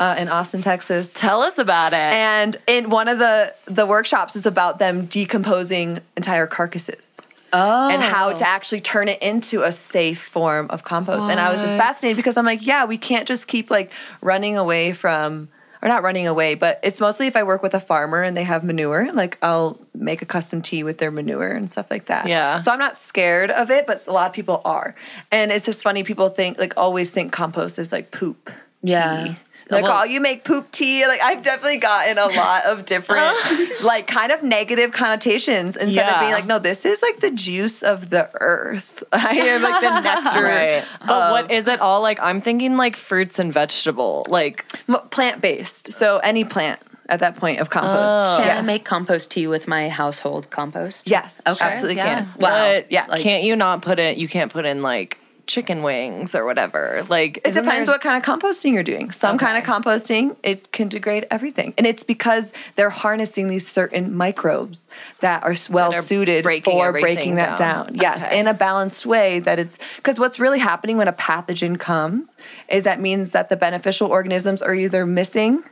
uh, in Austin, Texas. Tell us about it. And in one of the the workshops was about them decomposing entire carcasses. Oh. And how to actually turn it into a safe form of compost. What? And I was just fascinated because I'm like, yeah, we can't just keep like running away from. Or not running away, but it's mostly if I work with a farmer and they have manure, like I'll make a custom tea with their manure and stuff like that. Yeah. So I'm not scared of it, but a lot of people are. And it's just funny. People think like always think compost is like poop. Yeah. Tea. Like, well, oh, you make poop tea. Like, I've definitely gotten a lot of different, like, kind of negative connotations instead yeah. of being like, no, this is like the juice of the earth. I am like the nectar. Right. Of, but what is it all like? I'm thinking like fruits and vegetable, like plant based. So any plant at that point of compost. Oh. Can yeah. I make compost tea with my household compost? Yes. Okay. Absolutely yeah. can. Wow. But yeah. Like, can't you not put it? You can't put in like. chicken wings or whatever. Like it depends there... what kind of composting you're doing. Some okay. kind of composting, it can degrade everything. And it's because they're harnessing these certain microbes that are well that are suited breaking for breaking that down. down. Yes, okay. in a balanced way that it's because what's really happening when a pathogen comes is that means that the beneficial organisms are either missing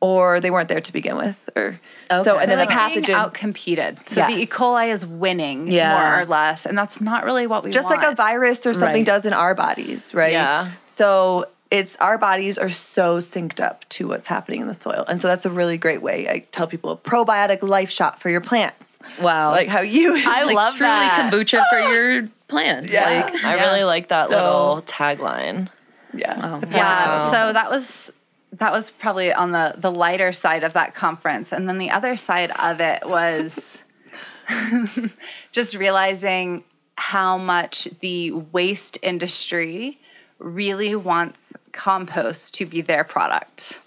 or they weren't there to begin with or okay. so and then like the pathogen being outcompeted. So yes. the E. coli is winning yeah. more or less, and that's not really what we just want. Just like a virus or something right. does in our bodies, right? Yeah. So it's our bodies are so synced up to what's happening in the soil. And so that's a really great way. I tell people a probiotic life shot for your plants. Wow. Like how you I like love truly that. kombucha for your plants. Yeah. Like I yeah. really like that so, little tagline. Yeah. Wow. Yeah. Wow. So that was That was probably on the, the lighter side of that conference. And then the other side of it was just realizing how much the waste industry really wants compost to be their product.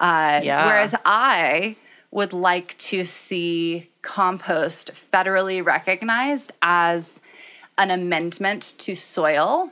Uh, yeah. Whereas I would like to see compost federally recognized as an amendment to soil.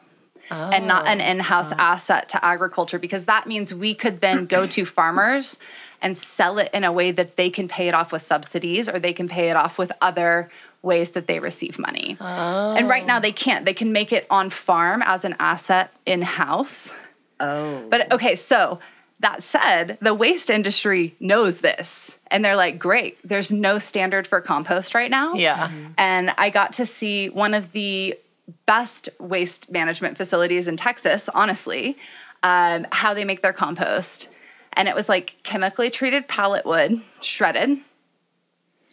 Oh, and not an in-house not. asset to agriculture, because that means we could then go to farmers and sell it in a way that they can pay it off with subsidies or they can pay it off with other ways that they receive money. Oh. And right now they can't. They can make it on farm as an asset in-house. Oh. But okay, so that said, the waste industry knows this. And they're like, great, there's no standard for compost right now. Yeah. Mm-hmm. And I got to see one of the best waste management facilities in Texas, honestly, um, how they make their compost. And it was like chemically treated pallet wood, shredded,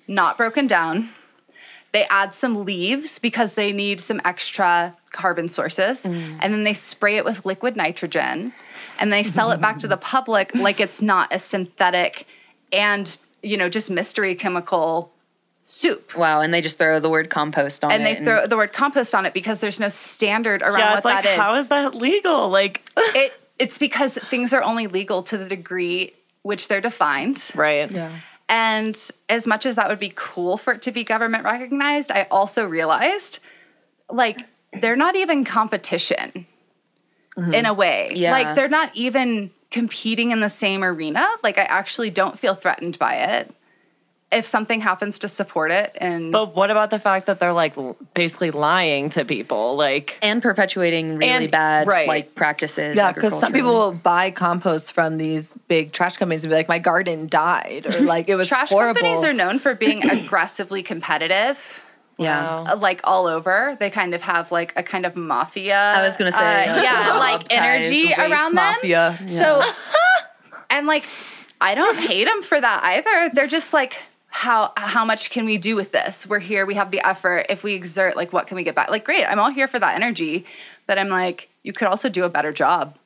not broken down. They add some leaves because they need some extra carbon sources. Mm. And then they spray it with liquid nitrogen and they sell it back to the public like it's not a synthetic and you know, just mystery chemical soup. Wow, and they just throw the word compost on it. And they and throw the word compost on it because there's no standard around yeah, what like, that is. How is that legal? Like it, it's because things are only legal to the degree which they're defined. Right. Yeah. And as much as that would be cool for it to be government recognized, I also realized, like, they're not even competition mm-hmm. in a way. Yeah. Like, they're not even competing in the same arena. Like, I actually don't feel threatened by it if something happens to support it. And But what about the fact that they're, like, basically lying to people? like And perpetuating really and, bad, right. like, practices. Yeah, because some people will buy compost from these big trash companies and be like, my garden died. Or, like, it was trash horrible. Trash companies are known for being aggressively competitive. Yeah. Wow. Like, all over. They kind of have, like, a kind of mafia. I was going to say. Uh, yeah, like, energy around mafia. them. Yeah. So, and, like, I don't hate them for that either. They're just, like... How how much can we do with this? We're here. We have the effort. If we exert, like, what can we get back? Like, great. I'm all here for that energy. But I'm like, you could also do a better job.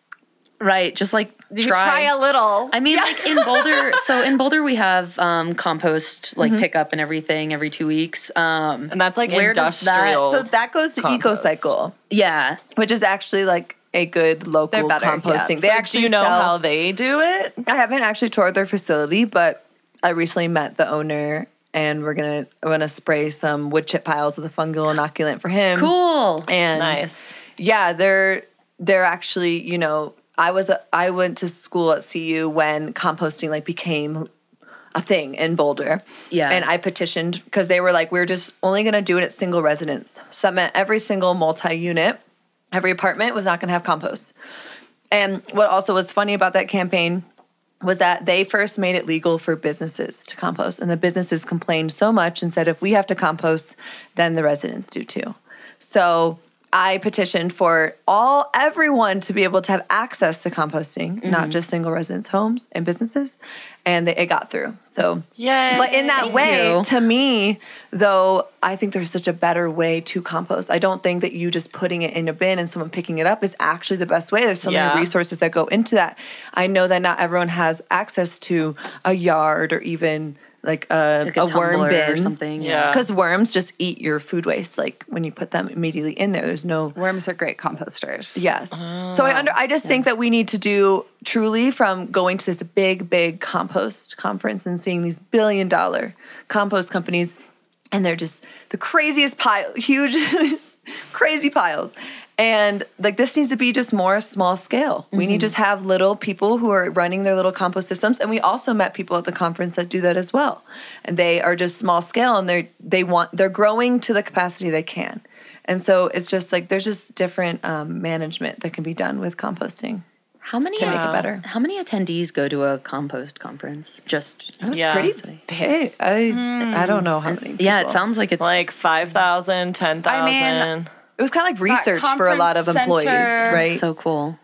Right. Just, like, you try. try a little. I mean, yeah. like, in Boulder. So, in Boulder, we have um, compost, like, mm-hmm. pickup and everything every two weeks. Um, and that's, like, where industrial does that, So, that goes to compost. EcoCycle. Yeah. Which is actually, like, a good local better, composting. Yeah. They so actually do you know sell, how they do it? I haven't actually toured their facility, but... I recently met the owner, and we're gonna we're gonna spray some wood chip piles with a fungal inoculant for him. Cool and nice. Yeah, they're they're actually you know I was a, I went to school at C U when composting like became a thing in Boulder. Yeah, and I petitioned because they were like we're just only gonna do it at single residence. So that meant every single multi-unit, every apartment was not gonna have compost. And what also was funny about that campaign was that they first made it legal for businesses to compost. And the businesses complained so much and said, if we have to compost, then the residents do too. So I petitioned for all everyone to be able to have access to composting, mm-hmm. not just single residence homes and businesses. And they, it got through. So, yes, but in that way, you. to me, though, I think there's such a better way to compost. I don't think that you just putting it in a bin and someone picking it up is actually the best way. There's so yeah. many resources that go into that. I know that not everyone has access to a yard or even like a, like a, a worm bin or something. Yeah. Because worms just eat your food waste. Like when you put them immediately in there, there's no. Worms are great composters. Yes. Oh. So I under, I just yeah. think that we need to do truly from going to this big, big compost conference and seeing these billion dollar compost companies. And they're just the craziest pile, huge, crazy piles. And like this needs to be just more small scale. Mm-hmm. We need to just have little people who are running their little compost systems. And we also met people at the conference that do that as well. And they are just small scale and they're, they want, they're growing to the capacity they can. And so it's just like there's just different um, management that can be done with composting. How many to make it better? How many attendees go to a compost conference? Just it was yeah. pretty big. I mm. I don't know how many. People. Yeah, it sounds like it's like five thousand, ten thousand. I mean, it was kind of like research for a lot of employees, center. right? So cool.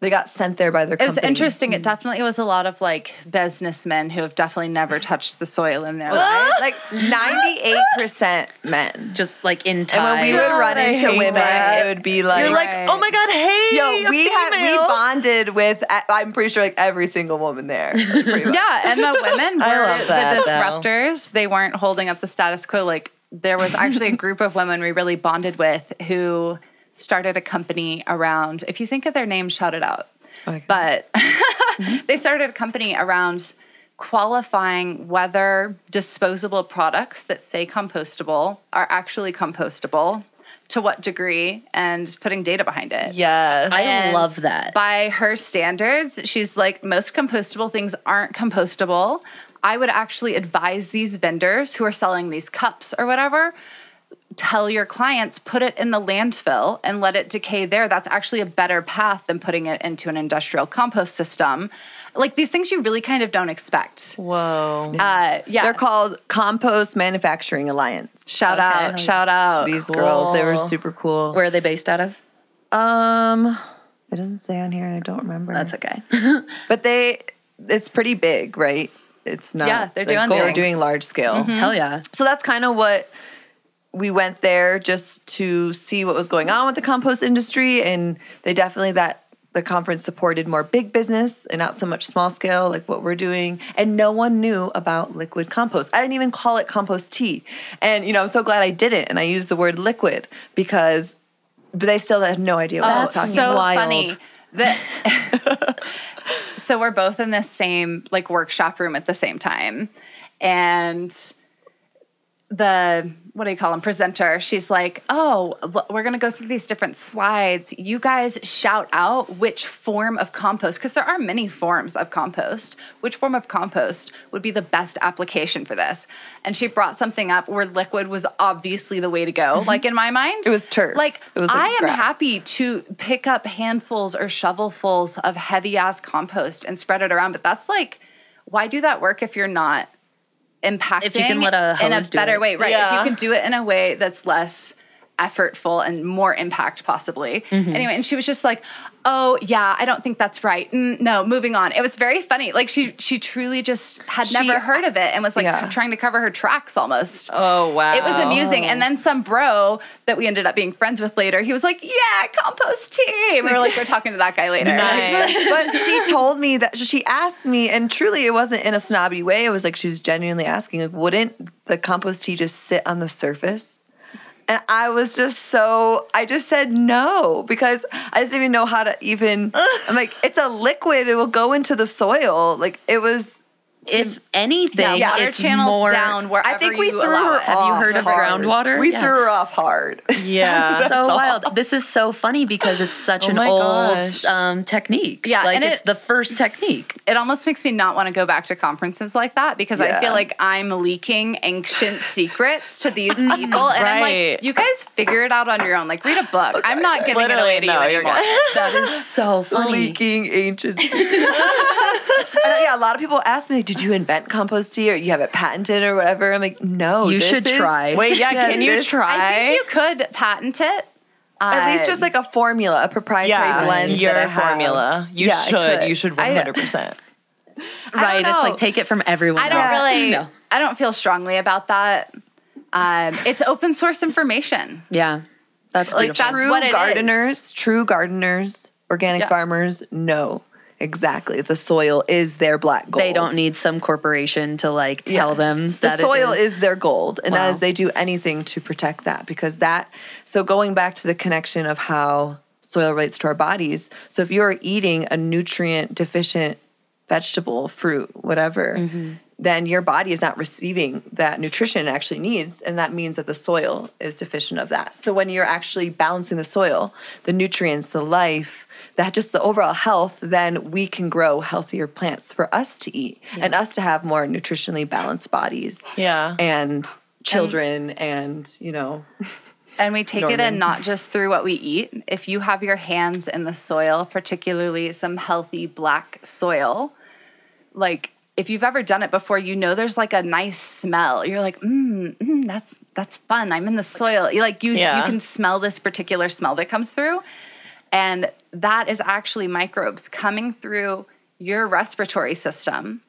They got sent there by their company. It was interesting. It definitely was a lot of, like, businessmen who have definitely never touched the soil in their lives. Like, ninety-eight percent men. Just, like, in time. And when we would oh, run I into women, that. it would be like... You're like, right. oh, my God, hey, Yo, a we had we bonded with, I'm pretty sure, like, every single woman there. Like, yeah, and the women were the disruptors. Though. They weren't holding up the status quo. Like, there was actually a group of women we really bonded with who... started a company around, if you think of their name, shout it out. Okay. But mm-hmm. they started a company around qualifying whether disposable products that say compostable are actually compostable, to what degree, and putting data behind it. Yes. I and love that. By her standards, she's like, most compostable things aren't compostable. I would actually advise these vendors who are selling these cups or whatever, tell your clients, put it in the landfill and let it decay there. That's actually a better path than putting it into an industrial compost system. Like these things you really kind of don't expect. Whoa. Uh, yeah. They're called Compost Manufacturing Alliance. Shout okay. out. Shout out. These cool. girls, they were super cool. Where are they based out of? Um, it doesn't say on here and I don't remember. That's okay. But they, it's pretty big, right? It's not. Yeah, they're doing, like, they're doing large scale. Mm-hmm. Hell yeah. So that's kind of what... We went there just to see what was going on with the compost industry, and they definitely that the conference supported more big business and not so much small scale like what we're doing. And no one knew about liquid compost. I didn't even call it compost tea. And, you know, I'm so glad I didn't. And I used the word liquid because but they still had no idea what oh, I was talking so about. That's so funny. The, so we're both in this same like workshop room at the same time. And the, what do you call them, presenter, she's like, oh, we're going to go through these different slides. You guys shout out which form of compost, because there are many forms of compost, which form of compost would be the best application for this. And she brought something up where liquid was obviously the way to go. Like in my mind, it was turf. Like, it was like I am grass. happy to pick up handfuls or shovelfuls of heavy ass compost and spread it around. But that's like, why do that work if you're not impacting if you can let a in a better way, right? Yeah. If you can do it in a way that's less effortful and more impact possibly. Mm-hmm. Anyway, and she was just like, oh yeah, I don't think that's right. Mm, no, moving on. It was very funny. Like she she truly just had she, never heard of it and was like yeah. trying to cover her tracks almost. Oh, wow. It was amusing. And then some bro that we ended up being friends with later, he was like, yeah, compost tea. We were like, we're talking to that guy later. Nice. But she told me that, she asked me, and truly it wasn't in a snobby way. It was like she was genuinely asking, like, wouldn't the compost tea just sit on the surface? And I was just so, I just said no, because I just didn't even know how to even, I'm like, it's a liquid. It will go into the soil. Like it was. If anything, yeah, yeah, water it's channels more, down wherever I think we you threw allow her it. Off Have you heard of hard. groundwater? We yeah. threw her off hard. Yeah. That's so that's wild. All. This is so funny because it's such oh an old um, technique. Yeah. Like and it's it, the first technique. It almost makes me not want to go back to conferences like that because yeah. I feel like I'm leaking ancient secrets to these people. And right. I'm like, you guys figure it out on your own. Like, read a book. I'm not giving it away to no, you anymore. That is so funny. Leaking ancient secrets. And, yeah, a lot of people ask me, did you invent compost tea or you have it patented or whatever? I'm like, no, you should is, try. Wait, yeah, yeah can this, you try? I think you could patent it. Um, At least just like a formula, a proprietary yeah, blend. Your that I formula. Have. You yeah, should. You should one hundred percent. Right. It's like take it from everyone. I don't else. really. No. I don't feel strongly about that. Um, it's open source information. Yeah, that's like that's true what gardeners. Is. True gardeners, organic yeah. farmers know. Exactly. The soil is their black gold. They don't need some corporation to like tell yeah. them that the soil it is. is their gold. And wow. that is they do anything to protect that because that, so going back to the connection of how soil relates to our bodies. So if you're eating a nutrient deficient vegetable, fruit, whatever, mm-hmm. then your body is not receiving that nutrition it actually needs. And that means that the soil is deficient of that. So when you're actually balancing the soil, the nutrients, the life, that just the overall health, then we can grow healthier plants for us to eat yeah. and us to have more nutritionally balanced bodies. Yeah. And children and, and you know. And we take Norman. it in not just through what we eat. If you have your hands in the soil, particularly some healthy black soil, like if you've ever done it before, you know there's like a nice smell. You're like, mm, mm that's that's fun. I'm in the soil. You like you yeah. you can smell this particular smell that comes through. And that is actually microbes coming through your respiratory system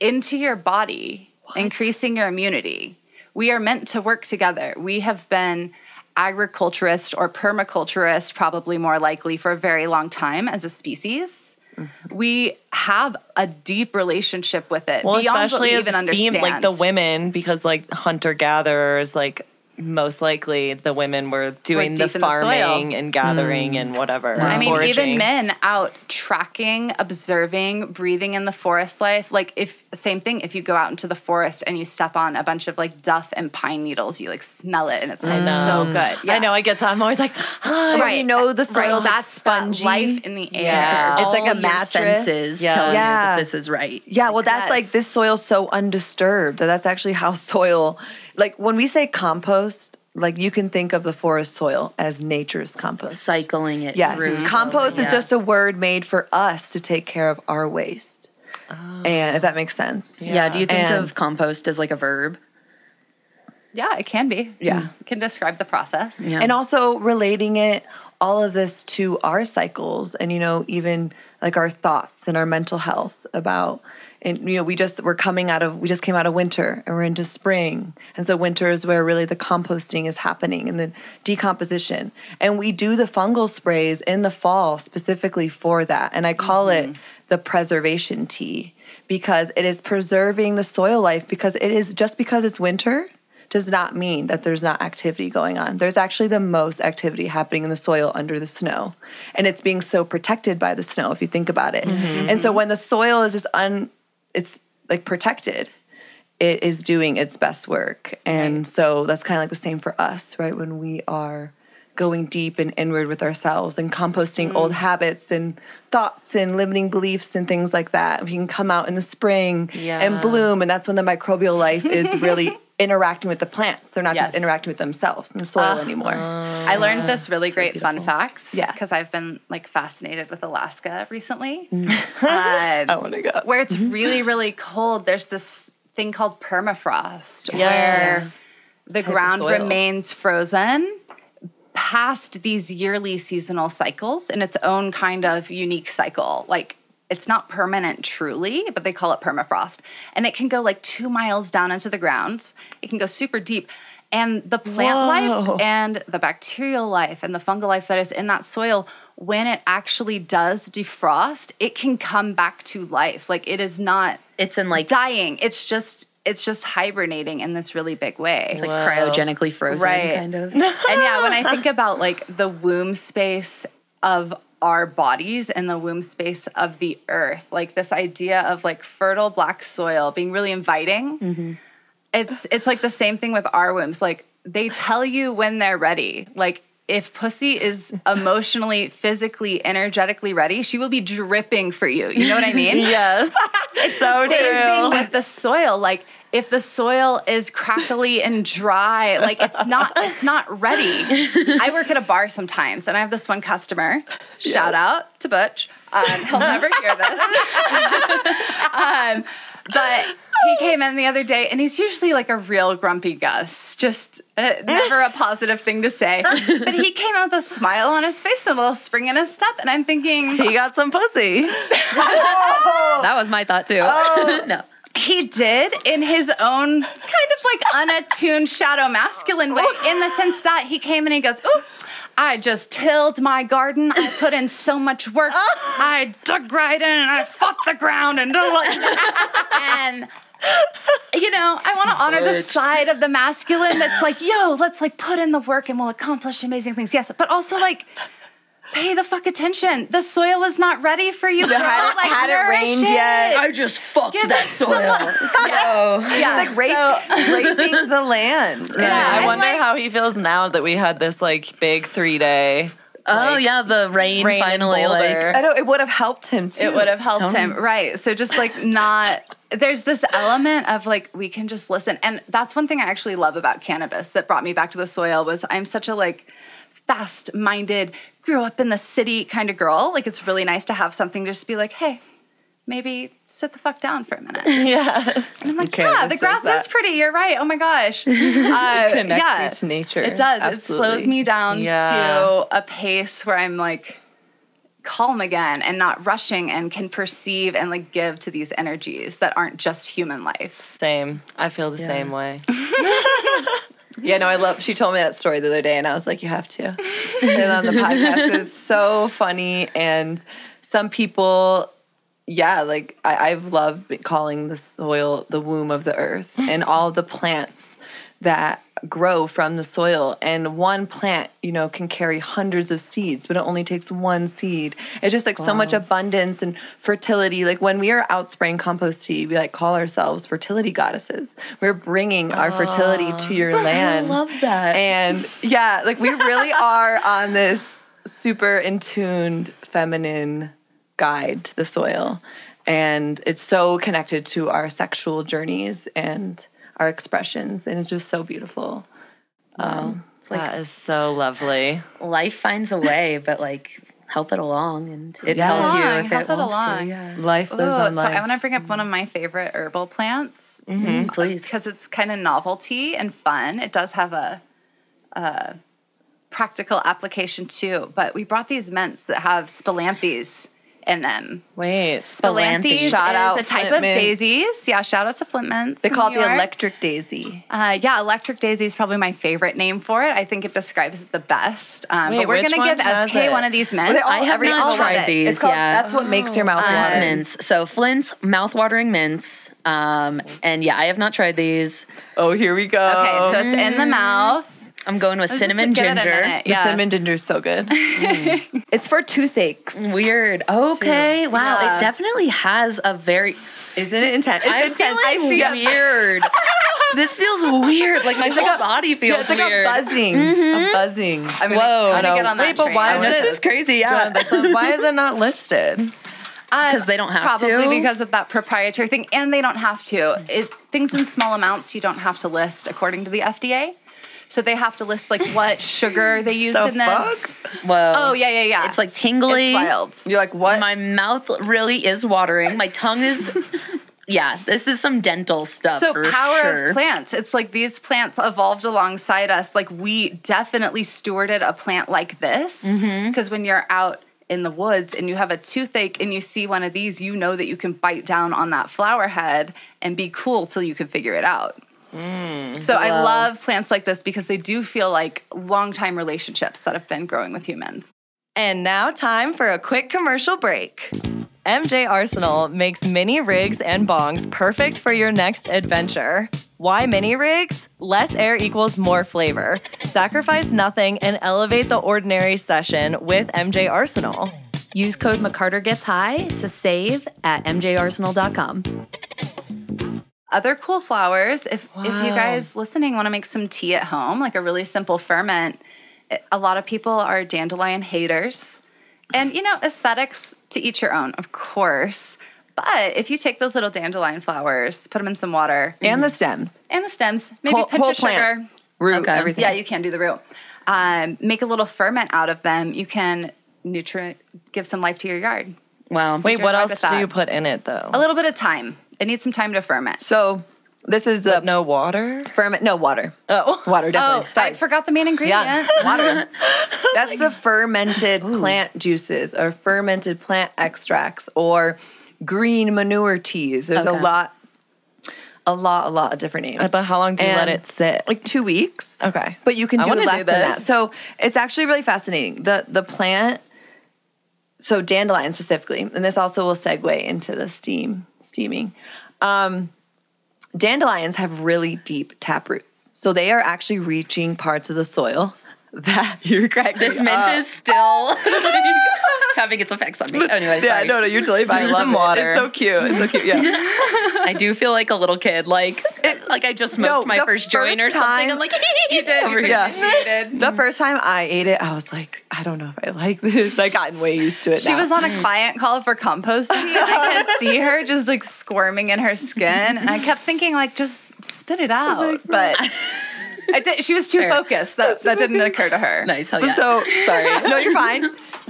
into your body, what? increasing your immunity. We are meant to work together. We have been agriculturist or permaculturist, probably more likely, for a very long time as a species. Mm-hmm. We have a deep relationship with it. Well, especially as even like the women, because like hunter-gatherers, like most likely the women were doing the farming the and gathering mm. and whatever. Wow. I mean, foraging. Even men out tracking, observing, breathing in the forest life. Like if same thing, if you go out into the forest and you step on a bunch of like duff and pine needles, you like smell it and it smells so good. Yeah. I know. I get to, I'm always like, oh, right. you know, the soil, right. that's spongy. Life in the air. Yeah. It's, it's like a mattress. Senses yeah. telling yeah. you that this is right. Yeah. Well, that's yes. like this soil's so undisturbed that that's actually how soil, like when we say compost, like you can think of the forest soil as nature's compost. Cycling it yes. through. Compost yeah. is just a word made for us to take care of our waste. Oh. And if that makes sense. Yeah. yeah do you think and, of compost as like a verb? Yeah, it can be. Yeah. It can describe the process. Yeah. And also relating it, all of this to our cycles and, you know, even like our thoughts and our mental health about, and, you know, we just, we're coming out of, we just came out of winter and we're into spring. And so winter is where really the composting is happening and the decomposition. And we do the fungal sprays in the fall specifically for that. And I call mm-hmm. it the preservation tea because it is preserving the soil life, because it is, just because it's winter does not mean that there's not activity going on. There's actually the most activity happening in the soil under the snow. And it's being so protected by the snow, if you think about it. Mm-hmm. And so when the soil is just un, it's like protected, it is doing its best work. And right. so that's kind of like the same for us, right? When we are going deep and inward with ourselves and composting mm-hmm. old habits and thoughts and limiting beliefs and things like that, we can come out in the spring yeah. and bloom. And that's when the microbial life is really interacting with the plants. They're not yes. just interacting with themselves and the soil uh, anymore. Uh, I learned this really so great beautiful. fun fact because yeah. I've been like fascinated with Alaska recently. Mm. um, I want to go. Where it's really, really cold, there's this thing called permafrost yes. where yes. the ground remains frozen past these yearly seasonal cycles in its own kind of unique cycle. Like, it's not permanent truly, but they call it permafrost. And it can go like two miles down into the ground. It can go super deep. And the plant Whoa. life and the bacterial life and the fungal life that is in that soil, when it actually does defrost, it can come back to life. Like, it is not it's in like dying. It's just it's just hibernating in this really big way. It's like Whoa. cryogenically frozen right. kind of. And yeah, when I think about like the womb space of our bodies and the womb space of the earth, like this idea of like fertile black soil being really inviting. Mm-hmm. It's it's like the same thing with our wombs. Like, they tell you when they're ready. Like, if pussy is emotionally, physically, energetically ready, she will be dripping for you. You know what I mean? Yes. It's so the same true. Thing with the soil. Like, if the soil is crackly and dry, like it's not, it's not ready. I work at a bar sometimes, and I have this one customer. Yes. Shout out to Butch. Um, he'll never hear this. um, but he came in the other day, and he's usually like a real grumpy Gus, just uh, never a positive thing to say. But he came out with a smile on his face and a little spring in his step, and I'm thinking, he got some pussy. Oh. That was my thought too. Oh. No. He did, in his own kind of like unattuned shadow masculine way, in the sense that he came in and he goes, "Ooh, I just tilled my garden. I put in so much work. I dug right in and I fucked the ground and and." You know, I want to honor the side of the masculine that's like, "Yo, let's like put in the work and we'll accomplish amazing things." Yes, but also like, pay the fuck attention. The soil was not ready for you. It had, like, had it rained it. yet. I just fucked Give that soil. No. Yeah. It's like rape, so. raping the land. Right? Yeah. I wonder like, how he feels now that we had this like big three day. Oh like, yeah, the rain, rain finally. Like I know it would have helped him too. It would have helped Tell him, me. right? So just like not. There's this element of like we can just listen, and that's one thing I actually love about cannabis that brought me back to the soil was I'm such a like fast-minded, grew up in the city kind of girl. Like, it's really nice to have something to just be like, hey, maybe sit the fuck down for a minute. Yes. And I'm like, okay, yeah, the grass is pretty. You're right. Oh my gosh. Uh, it connects yeah, you to nature. It does. Absolutely. It slows me down yeah. to a pace where I'm like calm again and not rushing and can perceive and like give to these energies that aren't just human life. Same. I feel the yeah. same way. Yeah, no, I love, she told me that story the other day, and I was like, you have to. And on the podcast, it's so funny, and some people, yeah, like, I, I've loved calling the soil the womb of the earth, and all the plants that grow from the soil, and one plant, you know, can carry hundreds of seeds, but it only takes one seed. It's just like wow. so much abundance and fertility. Like when we are out spraying compost tea, we like call ourselves fertility goddesses. We're bringing our fertility to your land. I love that. And yeah, like we really are on this super in tuned feminine guide to the soil. And it's so connected to our sexual journeys and our expressions, and it's just so beautiful. Wow. Um, it's like, that is so lovely. Life finds a way, but like help it along, and it yeah. tells you if help it, it wants along. to. Yeah. Life lives Ooh, on so life. So I want to bring up one of my favorite herbal plants, mm-hmm. please, because it's kind of novelty and fun. It does have a, a practical application too. But we brought these mints that have spilanthes in them. Wait, Spilanthes, shout out is a type of daisies. Yeah, shout out to Flint Mints. They call it the electric daisy. Uh, yeah, electric daisy is probably my favorite name for it. I think it describes it the best. Um, Wait, but we're gonna give S K it? one of these mints. Well, all, I have not tried it. these. It's called, yeah, that's what oh. makes your mouth water. Um, mints. So Flint's mouth-watering mints. Um, and yeah, I have not tried these. Oh, here we go. Okay, so it's mm. in the mouth. I'm going with cinnamon ginger. Yeah. The cinnamon ginger is so good. Mm. It's for toothaches. Weird. Okay. Too. Wow. Yeah. It definitely has a very... Isn't it intense? It's I'm intense. I see weird. This feels weird. Like my it's whole like a, body feels yeah, it's like weird. It's like a buzzing. Mm-hmm. A buzzing. I'm Whoa. I'm going to get on that Wait, train. But why is this it, is crazy. Yeah. yeah why is it not listed? Because um, they don't have probably to. Probably because of that proprietary thing. And they don't have to. It, things in small amounts you don't have to list according to the F D A. So they have to list, like, what sugar they used so in this. Fuck? Whoa. Oh, yeah, yeah, yeah. It's, like, tingly. It's wild. You're like, what? My mouth really is watering. My tongue is... Yeah, this is some dental stuff. So for power sure. of plants. It's like these plants evolved alongside us. Like, we definitely stewarded a plant like this. Because mm-hmm. when you're out in the woods and you have a toothache and you see one of these, you know that you can bite down on that flower head and be cool till you can figure it out. Mm, so well. I love plants like this because they do feel like long-time relationships that have been growing with humans. And now time for a quick commercial break. M J Arsenal makes mini rigs and bongs perfect for your next adventure. Why mini rigs? Less air equals more flavor. Sacrifice nothing and elevate the ordinary session with M J Arsenal. Use code McCarterGetsHigh to save at m j arsenal dot com. Other cool flowers, if wow. if you guys listening want to make some tea at home, like a really simple ferment, it, a lot of people are dandelion haters. And, you know, aesthetics to each your own, of course. But if you take those little dandelion flowers, put them in some water. And mm-hmm. the stems. And the stems. Maybe whole, pinch whole of plant. sugar. Root, okay. everything. Yeah, you can do the root. Um, make a little ferment out of them. You can nutrient, give some life to your yard. Wow. Wait, what else do you put in it, though? A little bit of thyme. It needs some time to ferment. So this is the... But no water? Ferment, no water. Oh. Water, definitely. Oh, Sorry. I forgot the main ingredient. Yeah. Water. That's the fermented Ooh. plant juices or fermented plant extracts or green manure teas. There's okay. a lot, a lot, a lot of different names. But how long do you and let it sit? Like two weeks. Okay. But you can do less do than that. So it's actually really fascinating. The The plant... So dandelion specifically, and this also will segue into the steam, steaming. Um, dandelions have really deep tap roots. So they are actually reaching parts of the soil that you're cracking This mint up. is still having its effects on me. Anyway, sorry. Yeah, no, no, you're totally fine. I love some water. It. It's so cute. It's so cute, yeah. I do feel like a little kid, like it, like I just smoked no, my first joint first or something. I'm like, you did. Yeah. The first time I ate it, I was like, I don't know if I like this. I've gotten way used to it She now. was on a client call for compost tea, and I could see her just like squirming in her skin. And I kept thinking like, just spit it out. Like, but... I did, she was too Fair. focused. That that didn't occur to her. Nice. Hell yeah. So sorry. No, you're fine.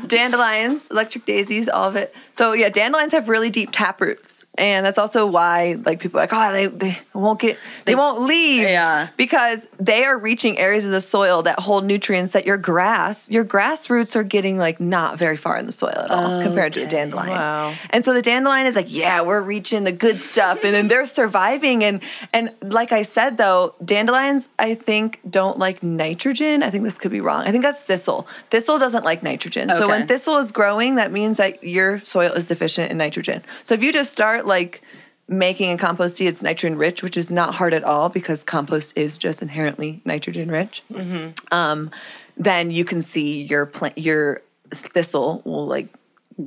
Dandelions, electric daisies, all of it. So yeah, dandelions have really deep tap roots, and that's also why like people are like oh they they won't get they, they won't leave yeah because they are reaching areas of the soil that hold nutrients that your grass your grass roots are getting like not very far in the soil at all okay. compared to the dandelion. Wow. And so the dandelion is like yeah we're reaching the good stuff and then they're surviving and and like I said though dandelions I think don't like nitrogen. I think this could be wrong. I think that's thistle. Thistle doesn't like nitrogen. Okay. So when thistle is growing, that means that your soil is deficient in nitrogen. So if you just start like making a compost tea, it's nitrogen rich, which is not hard at all because compost is just inherently nitrogen rich. Mm-hmm. Um, then you can see your plant, your thistle will like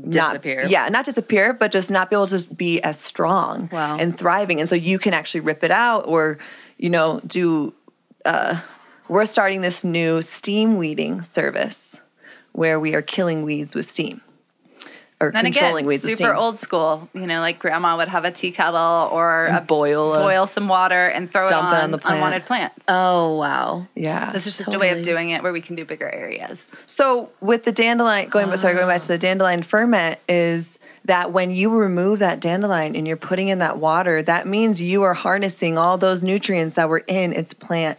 disappear. Not, yeah, not disappear, but just not be able to be as strong wow. and thriving. And so you can actually rip it out, or you know, do. Uh, we're starting this new steam weeding service where we are killing weeds with steam. Or and controlling again, weeds with steam. Super old school. You know, like grandma would have a tea kettle or a boil boil some water and throw it on, it on the plant. unwanted plants. Oh, wow. Yeah. This is just totally. a way of doing it where we can do bigger areas. So with the dandelion, going, oh. sorry, going back to the dandelion ferment is that when you remove that dandelion and you're putting in that water, that means you are harnessing all those nutrients that were in its plant,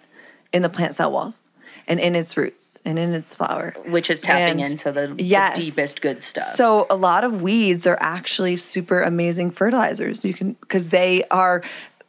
in the plant cell walls. and in its roots and in its flower. Which is tapping and, into the, yes, the deepest good stuff. So a lot of weeds are actually super amazing fertilizers. You can, because they are...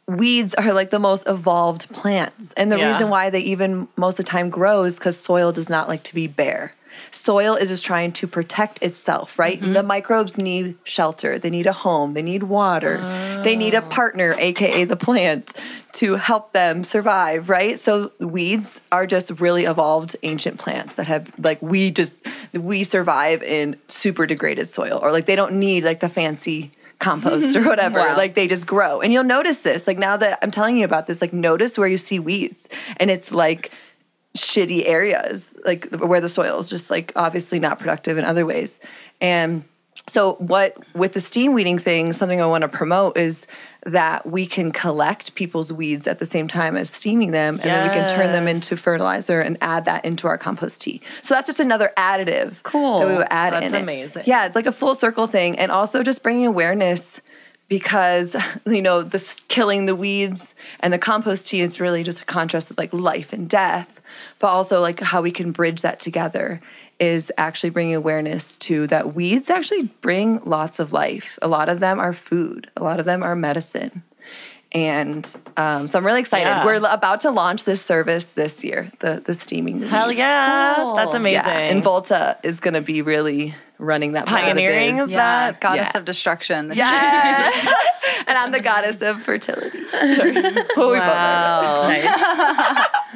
Weeds are like the most evolved plants. And the yeah. reason why they even most of the time grows because soil does not like to be bare. Soil is just trying to protect itself, right? Mm-hmm. The microbes need shelter. They need a home. They need water. Oh. They need a partner, A K A the plant, to help them survive, right? So weeds are just really evolved ancient plants that have, like, we just, we survive in super degraded soil. Or, like, they don't need, like, the fancy compost or whatever. Wow. Like, they just grow. And you'll notice this. Like, now that I'm telling you about this, like, notice where you see weeds. And it's, like, shitty areas, like, where the soil is just, like, obviously not productive in other ways. And so what – with the steam weeding thing, something I want to promote is that we can collect people's weeds at the same time as steaming them, and yes. then we can turn them into fertilizer and add that into our compost tea. So that's just another additive cool. that we would add that's in amazing. It. Yeah, it's like a full circle thing. And also just bringing awareness because, you know, this killing the weeds and the compost tea is really just a contrast of, like, life and death, but also, like, how we can bridge that together is actually bringing awareness to that weeds actually bring lots of life. A lot of them are food. A lot of them are medicine. And um, so I'm really excited. Yeah. We're about to launch this service this year, the the steaming. Hell weeds. Yeah. Cool. That's amazing. Yeah. And Volta is going to be really running that. Pioneering is yeah. that. Goddess yeah. of destruction. Yeah. And I'm the goddess of fertility. Sorry. Well, we wow. both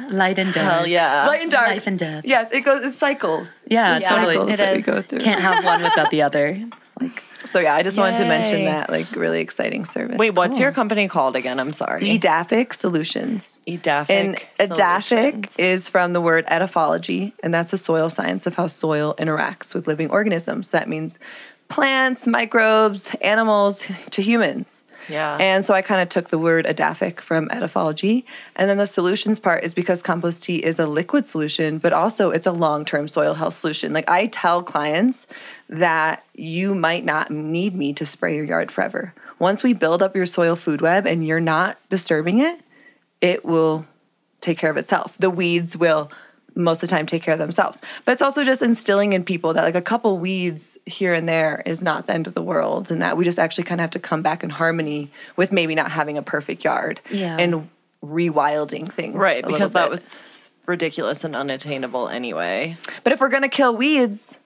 nice. Light and dark. Hell yeah. Light and dark. Life and death. Yes, it goes, it cycles. Yeah, yeah. Totally. It is. We go through. Can't have one without the other. It's like, so yeah, I just Yay. wanted to mention that, like, really exciting service. Wait, what's oh. your company called again? I'm sorry. Edaphic Solutions. Edaphic And Edaphic is from the word edaphology, and that's the soil science of how soil interacts with living organisms. So that means plants, microbes, animals, to humans. Yeah. And so I kind of took the word edaphic from edaphology. And then the solutions part is because compost tea is a liquid solution, but also it's a long-term soil health solution. Like, I tell clients that you might not need me to spray your yard forever. Once we build up your soil food web and you're not disturbing it, it will take care of itself. The weeds will most of the time take care of themselves. But it's also just instilling in people that, like, a couple weeds here and there is not the end of the world, and that we just actually kind of have to come back in harmony with maybe not having a perfect yard yeah. and rewilding things. Right, because that was ridiculous and unattainable anyway. But if we're going to kill weeds,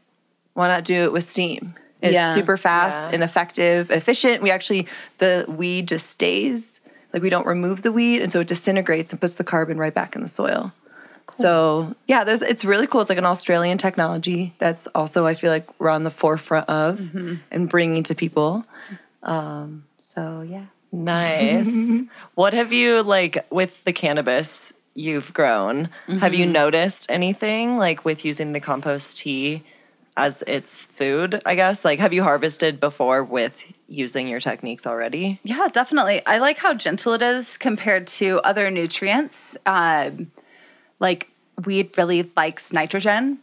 why not do it with steam? It's yeah. super fast yeah. and effective, efficient. We actually, the weed just stays. Like, we don't remove the weed, and so it disintegrates and puts the carbon right back in the soil. Cool. So, yeah, there's it's really cool. It's like an Australian technology that's also, I feel like, we're on the forefront of mm-hmm. and bringing to people. Um, so, yeah. Nice. What have you, like, with the cannabis you've grown, mm-hmm. have you noticed anything, like, with using the compost tea as its food, I guess? Like, have you harvested before with using your techniques already? Yeah, definitely. I like how gentle it is compared to other nutrients. Um Like, weed really likes nitrogen,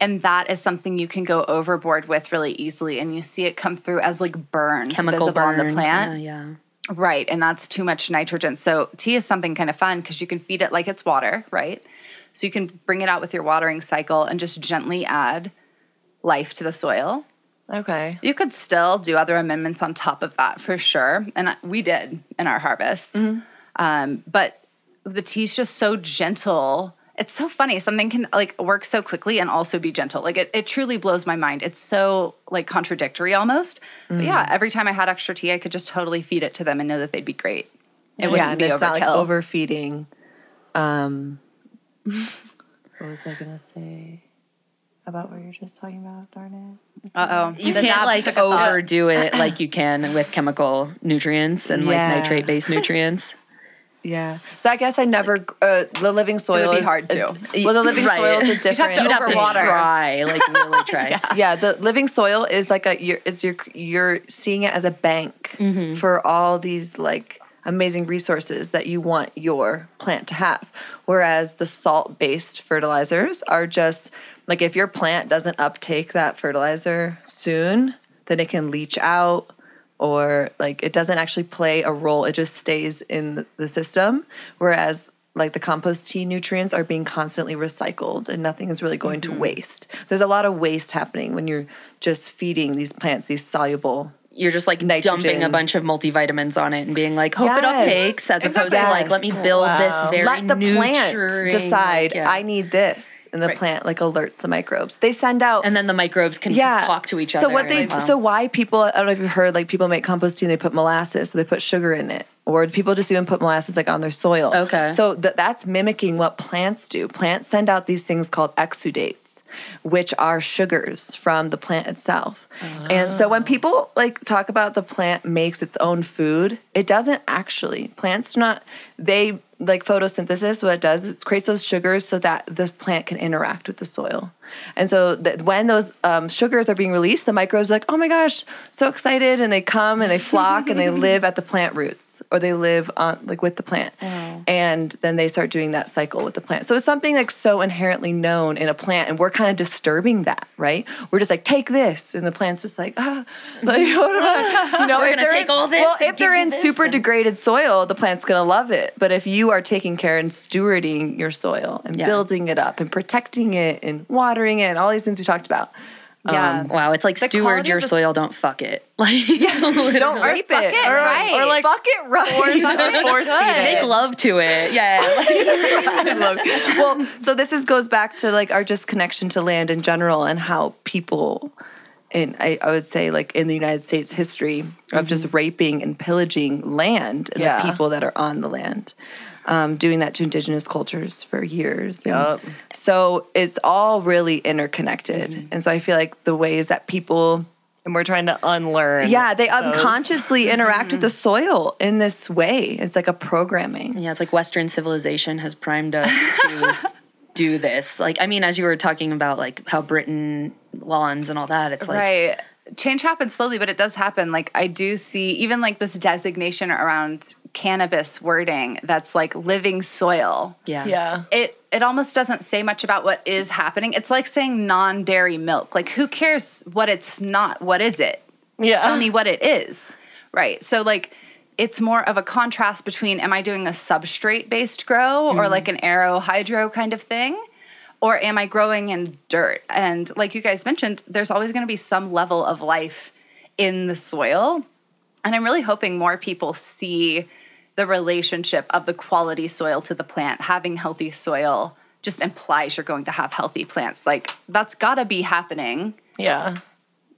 and that is something you can go overboard with really easily, and you see it come through as, like, burns Chemical visible burn. On the plant. Yeah, yeah. Right, and that's too much nitrogen. So tea is something kind of fun because you can feed it like it's water, right? So you can bring it out with your watering cycle and just gently add life to the soil. Okay. You could still do other amendments on top of that for sure, and we did in our harvest. Mm-hmm. Um, but... The tea's just so gentle. It's so funny. Something can, like, work so quickly and also be gentle. Like, it, it truly blows my mind. It's so, like, contradictory almost. Mm. But, yeah, every time I had extra tea, I could just totally feed it to them and know that they'd be great. It yeah, wouldn't be overkill. It's not, like, overfeeding. Um, what was I going to say about what you're just talking about? Darn it. Uh-oh. You the can't, like, overdo it like you can with chemical nutrients and, yeah. like, nitrate-based nutrients. Yeah. So I guess I never uh, – the living soil it would be is hard to. A, well, the living right. soil is a different – You'd have to, you'd have to try, like, really try. yeah. yeah, the living soil is like a – you're it's your, you're seeing it as a bank mm-hmm. for all these, like, amazing resources that you want your plant to have, whereas the salt-based fertilizers are just – like, if your plant doesn't uptake that fertilizer soon, then it can leach out. Or, like, it doesn't actually play a role. It just stays in the system. Whereas like the compost tea nutrients are being constantly recycled and nothing is really going mm-hmm. to waste. There's a lot of waste happening when you're just feeding these plants these soluble You're just like nitrogen. Dumping a bunch of multivitamins on it and being like, hope yes. it uptakes, as exactly. opposed yes. to like, let me build wow. this very Let the plant decide, like, yeah. I need this. And the right. plant like alerts the microbes. They send out. And then the microbes can yeah. talk to each so other. So what they, like, wow. so why people, I don't know if you've heard, like people make compost tea and they put molasses, so they put sugar in it. Or people just even put molasses like on their soil. Okay. So th- that's mimicking what plants do. Plants send out these things called exudates, which are sugars from the plant itself. Oh. And so when people like talk about the plant makes its own food, it doesn't actually. Plants do not, they like photosynthesis, what it does is it creates those sugars so that the plant can interact with the soil. And so that when those um, sugars are being released, the microbes are like, oh my gosh, so excited. And they come and they flock and they live at the plant roots or they live on like with the plant. Oh. And then they start doing that cycle with the plant. So it's something like so inherently known in a plant. And we're kind of disturbing that, right? We're just like, take this. And the plant's just like, ah, like, what am I? You know, we're going to take in, all this. Well, if they're in super and... degraded soil, the plant's going to love it. But if you are taking care and stewarding your soil and yeah. building it up and protecting it and watering in all these things we talked about. Yeah. Um, wow, it's like the steward your soil, don't fuck it. Like yeah. don't rape it. it. Or, right. or like fuck it right. Or force feed it. Make love to it. Yeah. I love it. Well, so this is goes back to like our just connection to land in general and how people in I, I would say like in the United States history mm-hmm. of just raping and pillaging land and yeah. the people that are on the land. Um, doing that to indigenous cultures for years. Yep. So it's all really interconnected. Mm-hmm. And so I feel like the ways that people... And we're trying to unlearn. Yeah, they those. unconsciously interact mm-hmm. with the soil in this way. It's like a programming. Yeah, it's like Western civilization has primed us to do this. Like, I mean, as you were talking about like how Britain lawns and all that, it's like... Right. Change happens slowly, but it does happen. Like, I do see even like this designation around... cannabis wording that's like living soil. Yeah. Yeah. It it almost doesn't say much about what is happening. It's like saying non-dairy milk. Like who cares what it's not? What is it? Yeah. Tell me what it is. Right. So like it's more of a contrast between am I doing a substrate-based grow mm-hmm. or like an aero hydro kind of thing? Or am I growing in dirt? And like you guys mentioned, there's always going to be some level of life in the soil. And I'm really hoping more people see the relationship of the quality soil to the plant. Having healthy soil just implies you're going to have healthy plants. Like, that's got to be happening. Yeah.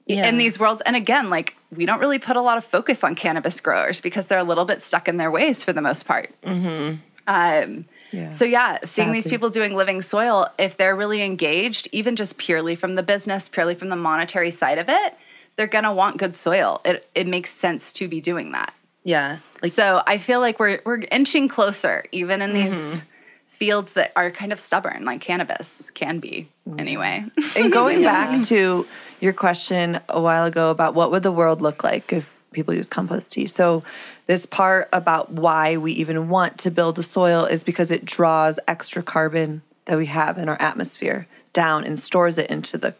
Yeah. In these worlds. And again, like, we don't really put a lot of focus on cannabis growers because they're a little bit stuck in their ways for the most part. Mm-hmm. Um, yeah. So, yeah, seeing That'd these be- people doing living soil, if they're really engaged, even just purely from the business, purely from the monetary side of it, they're going to want good soil. It it makes sense to be doing that. Yeah. Like, so I feel like we're we're inching closer, even in these mm-hmm. fields that are kind of stubborn, like cannabis can be mm-hmm. anyway. And going yeah. back to your question a while ago about what would the world look like if people use compost tea. So this part about why we even want to build the soil is because it draws extra carbon that we have in our atmosphere down and stores it into the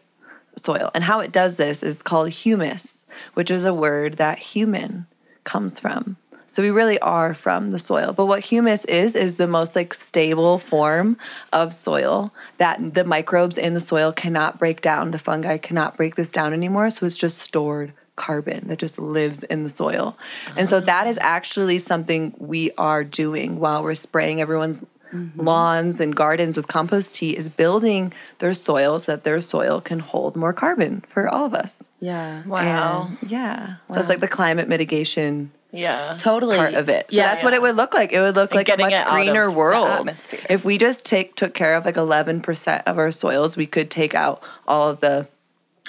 soil. And how it does this is called humus, which is a word that human comes from. So we really are from the soil. But what humus is, is the most like stable form of soil that the microbes in the soil cannot break down. The fungi cannot break this down anymore. So it's just stored carbon that just lives in the soil. Uh-huh. And so that is actually something we are doing while we're spraying everyone's mm-hmm. lawns and gardens with compost tea, is building their soil so that their soil can hold more carbon for all of us. Yeah. Wow. And yeah. Wow. So it's like the climate mitigation yeah. totally. part of it. So yeah, that's yeah. what it would look like. It would look and like a much greener world. If we just take took care of like eleven percent of our soils, we could take out all of the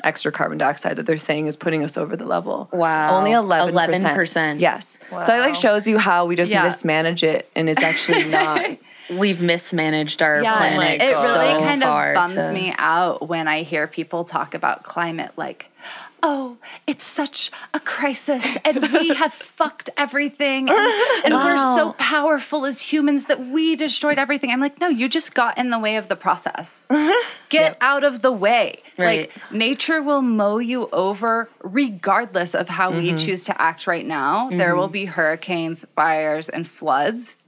extra carbon dioxide that they're saying is putting us over the level. Wow. Only eleven percent. eleven percent. Yes. Wow. So it like shows you how we just yeah. mismanage it, and it's actually not... We've mismanaged our yeah, planet. It really so kind of bums to... me out when I hear people talk about climate like, oh, it's such a crisis and we have fucked everything and, and wow. we're so powerful as humans that we destroyed everything. I'm like, no, you just got in the way of the process. Get yep. out of the way. Right. Like, nature will mow you over regardless of how mm-hmm. we choose to act right now. Mm-hmm. There will be hurricanes, fires, and floods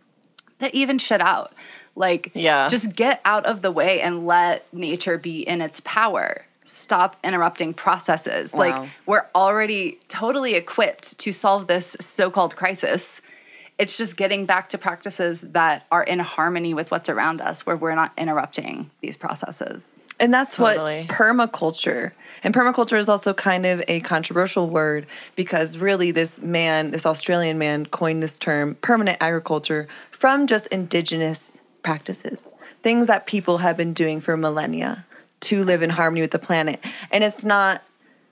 to even shit out. Like, yeah. just get out of the way and let nature be in its power. Stop interrupting processes. Wow. Like, we're already totally equipped to solve this so-called crisis. It's just getting back to practices that are in harmony with what's around us, where we're not interrupting these processes. And that's totally. What permaculture, and permaculture is also kind of a controversial word because really this man, this Australian man coined this term permanent agriculture from just indigenous practices, things that people have been doing for millennia to live in harmony with the planet. And it's not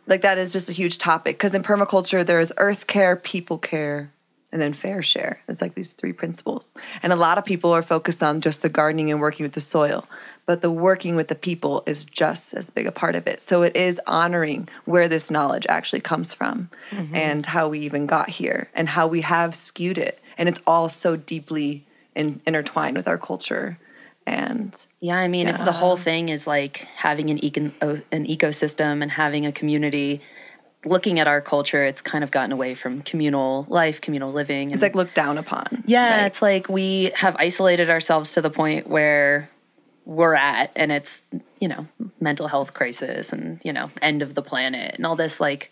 like that is just a huge topic because in permaculture, there is earth care, people care, and then fair share. It's like these three principles. And a lot of people are focused on just the gardening and working with the soil. But the working with the people is just as big a part of it. So it is honoring where this knowledge actually comes from mm-hmm. and how we even got here and how we have skewed it. And it's all so deeply in- intertwined with our culture. And yeah, I mean, yeah. if the whole thing is like having an, eco- an ecosystem and having a community – looking at our culture, it's kind of gotten away from communal life, communal living. And, it's like looked down upon. Yeah, right? It's like we have isolated ourselves to the point where we're at, and it's, you know, mental health crisis and, you know, end of the planet and all this like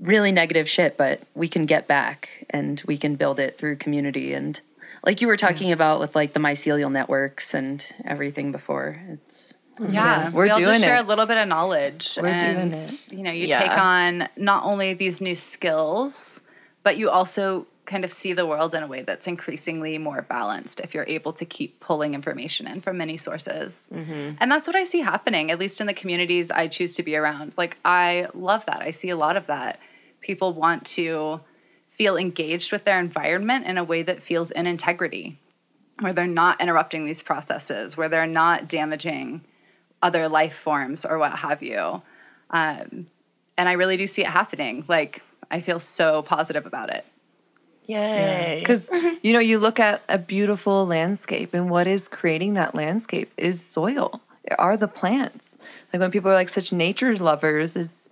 really negative shit, but we can get back and we can build it through community. And like you were talking yeah. about with like the mycelial networks and everything before, it's... Yeah, yeah, we're we all doing just share it. A little bit of knowledge. We're and, doing it. You know, you yeah. take on not only these new skills, but you also kind of see the world in a way that's increasingly more balanced if you're able to keep pulling information in from many sources. Mm-hmm. And that's what I see happening, at least in the communities I choose to be around. Like, I love that. I see a lot of that. People want to feel engaged with their environment in a way that feels in integrity, where they're not interrupting these processes, where they're not damaging other life forms or what have you. Um, and I really do see it happening. Like, I feel so positive about it. Yay. Because, yeah. you know, you look at a beautiful landscape, and what is creating that landscape is soil. It are the plants. Like, when people are like such nature lovers, it's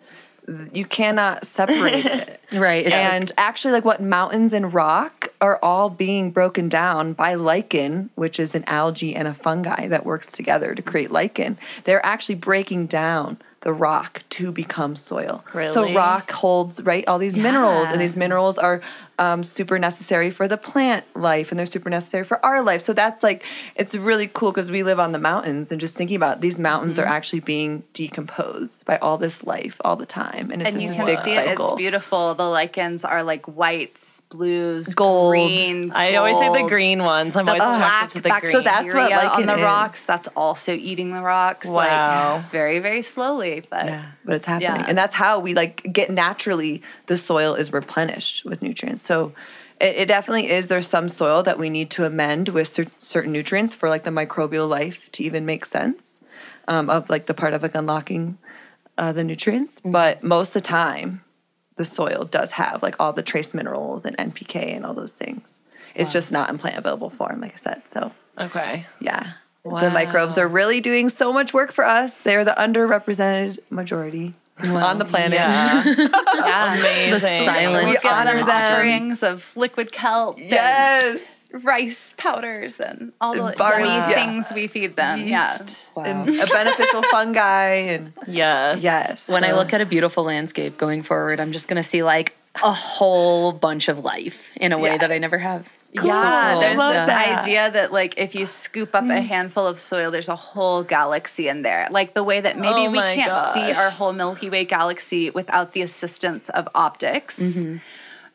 you cannot separate it. Right. It's and like, actually, like, what mountains and rock are all being broken down by lichen, which is an algae and a fungi that works together to create lichen. They're actually breaking down the rock to become soil. Really? So rock holds, right, all these yeah. minerals, and these minerals are um, super necessary for the plant life, and they're super necessary for our life. So that's like, it's really cool because we live on the mountains, and just thinking about these mountains mm-hmm. are actually being decomposed by all this life all the time. And it's and just this big see cycle. And it's beautiful. The lichens are like whites, blues, gold. green, gold. I always say the green ones. I'm the always attracted to the green. So that's what lichen on the rocks, is. That's also eating the rocks. Wow. Like, very, very slowly. But, yeah, but it's happening. Yeah. And that's how we like get naturally the soil is replenished with nutrients. So it, it definitely is. There's some soil that we need to amend with cer- certain nutrients for like the microbial life to even make sense um, of like the part of like unlocking uh, the nutrients. But most of the time, the soil does have like all the trace minerals and N P K and all those things. It's wow. just not in plant available form, like I said. So, okay. Yeah. Wow. The microbes are really doing so much work for us. They're the underrepresented majority wow. on the planet. Yeah. yeah. Amazing. The silence. We honor them. Offerings of liquid kelp. Yes. And rice powders and all the barley yeah. things we feed them. Yeast. Yeah. Wow. And a beneficial fungi. And yes. Yes. When so. I look at a beautiful landscape going forward, I'm just going to see like a whole bunch of life in a way yes. that I never have. Cool. Yeah, there's the idea that like if you scoop up a handful of soil, there's a whole galaxy in there. Like the way that maybe oh we can't gosh. see our whole Milky Way galaxy without the assistance of optics. Mm-hmm.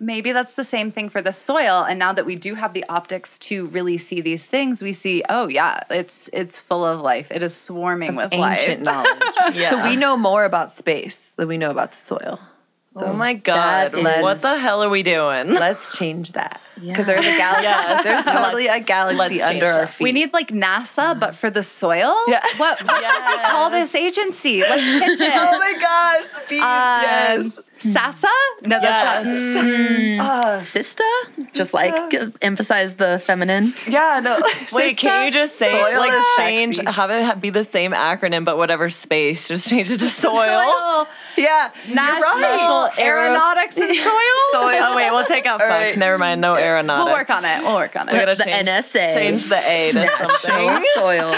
Maybe that's the same thing for the soil. And now that we do have the optics to really see these things, we see, oh yeah, it's it's full of life. It is swarming of with ancient life. Knowledge. yeah. So we know more about space than we know about the soil. So oh my God, what the hell are we doing? Let's change that. Because yeah. there's a galaxy. Yes. There's totally let's, a galaxy under our feet. We need like NASA, but for the soil? Yeah. What, what yes. should we call this agency? Let's pitch it. Oh my gosh, Beeves, um, yes. SASA? No, that's yes. not. Mm, uh, Sista? Just like g- emphasize the feminine. Yeah, no. Wait, can you just say soil like change, sexy. Have it be the same acronym, but whatever space, just change it to soil? soil. Yeah. National, National Aeronautics and Soil? soil. Oh wait, we'll take out fuck. Right. Never mind, no air. aeronautics. We'll work on it. We'll work on it. We're gonna the change, N S A. Change the A to something. Soil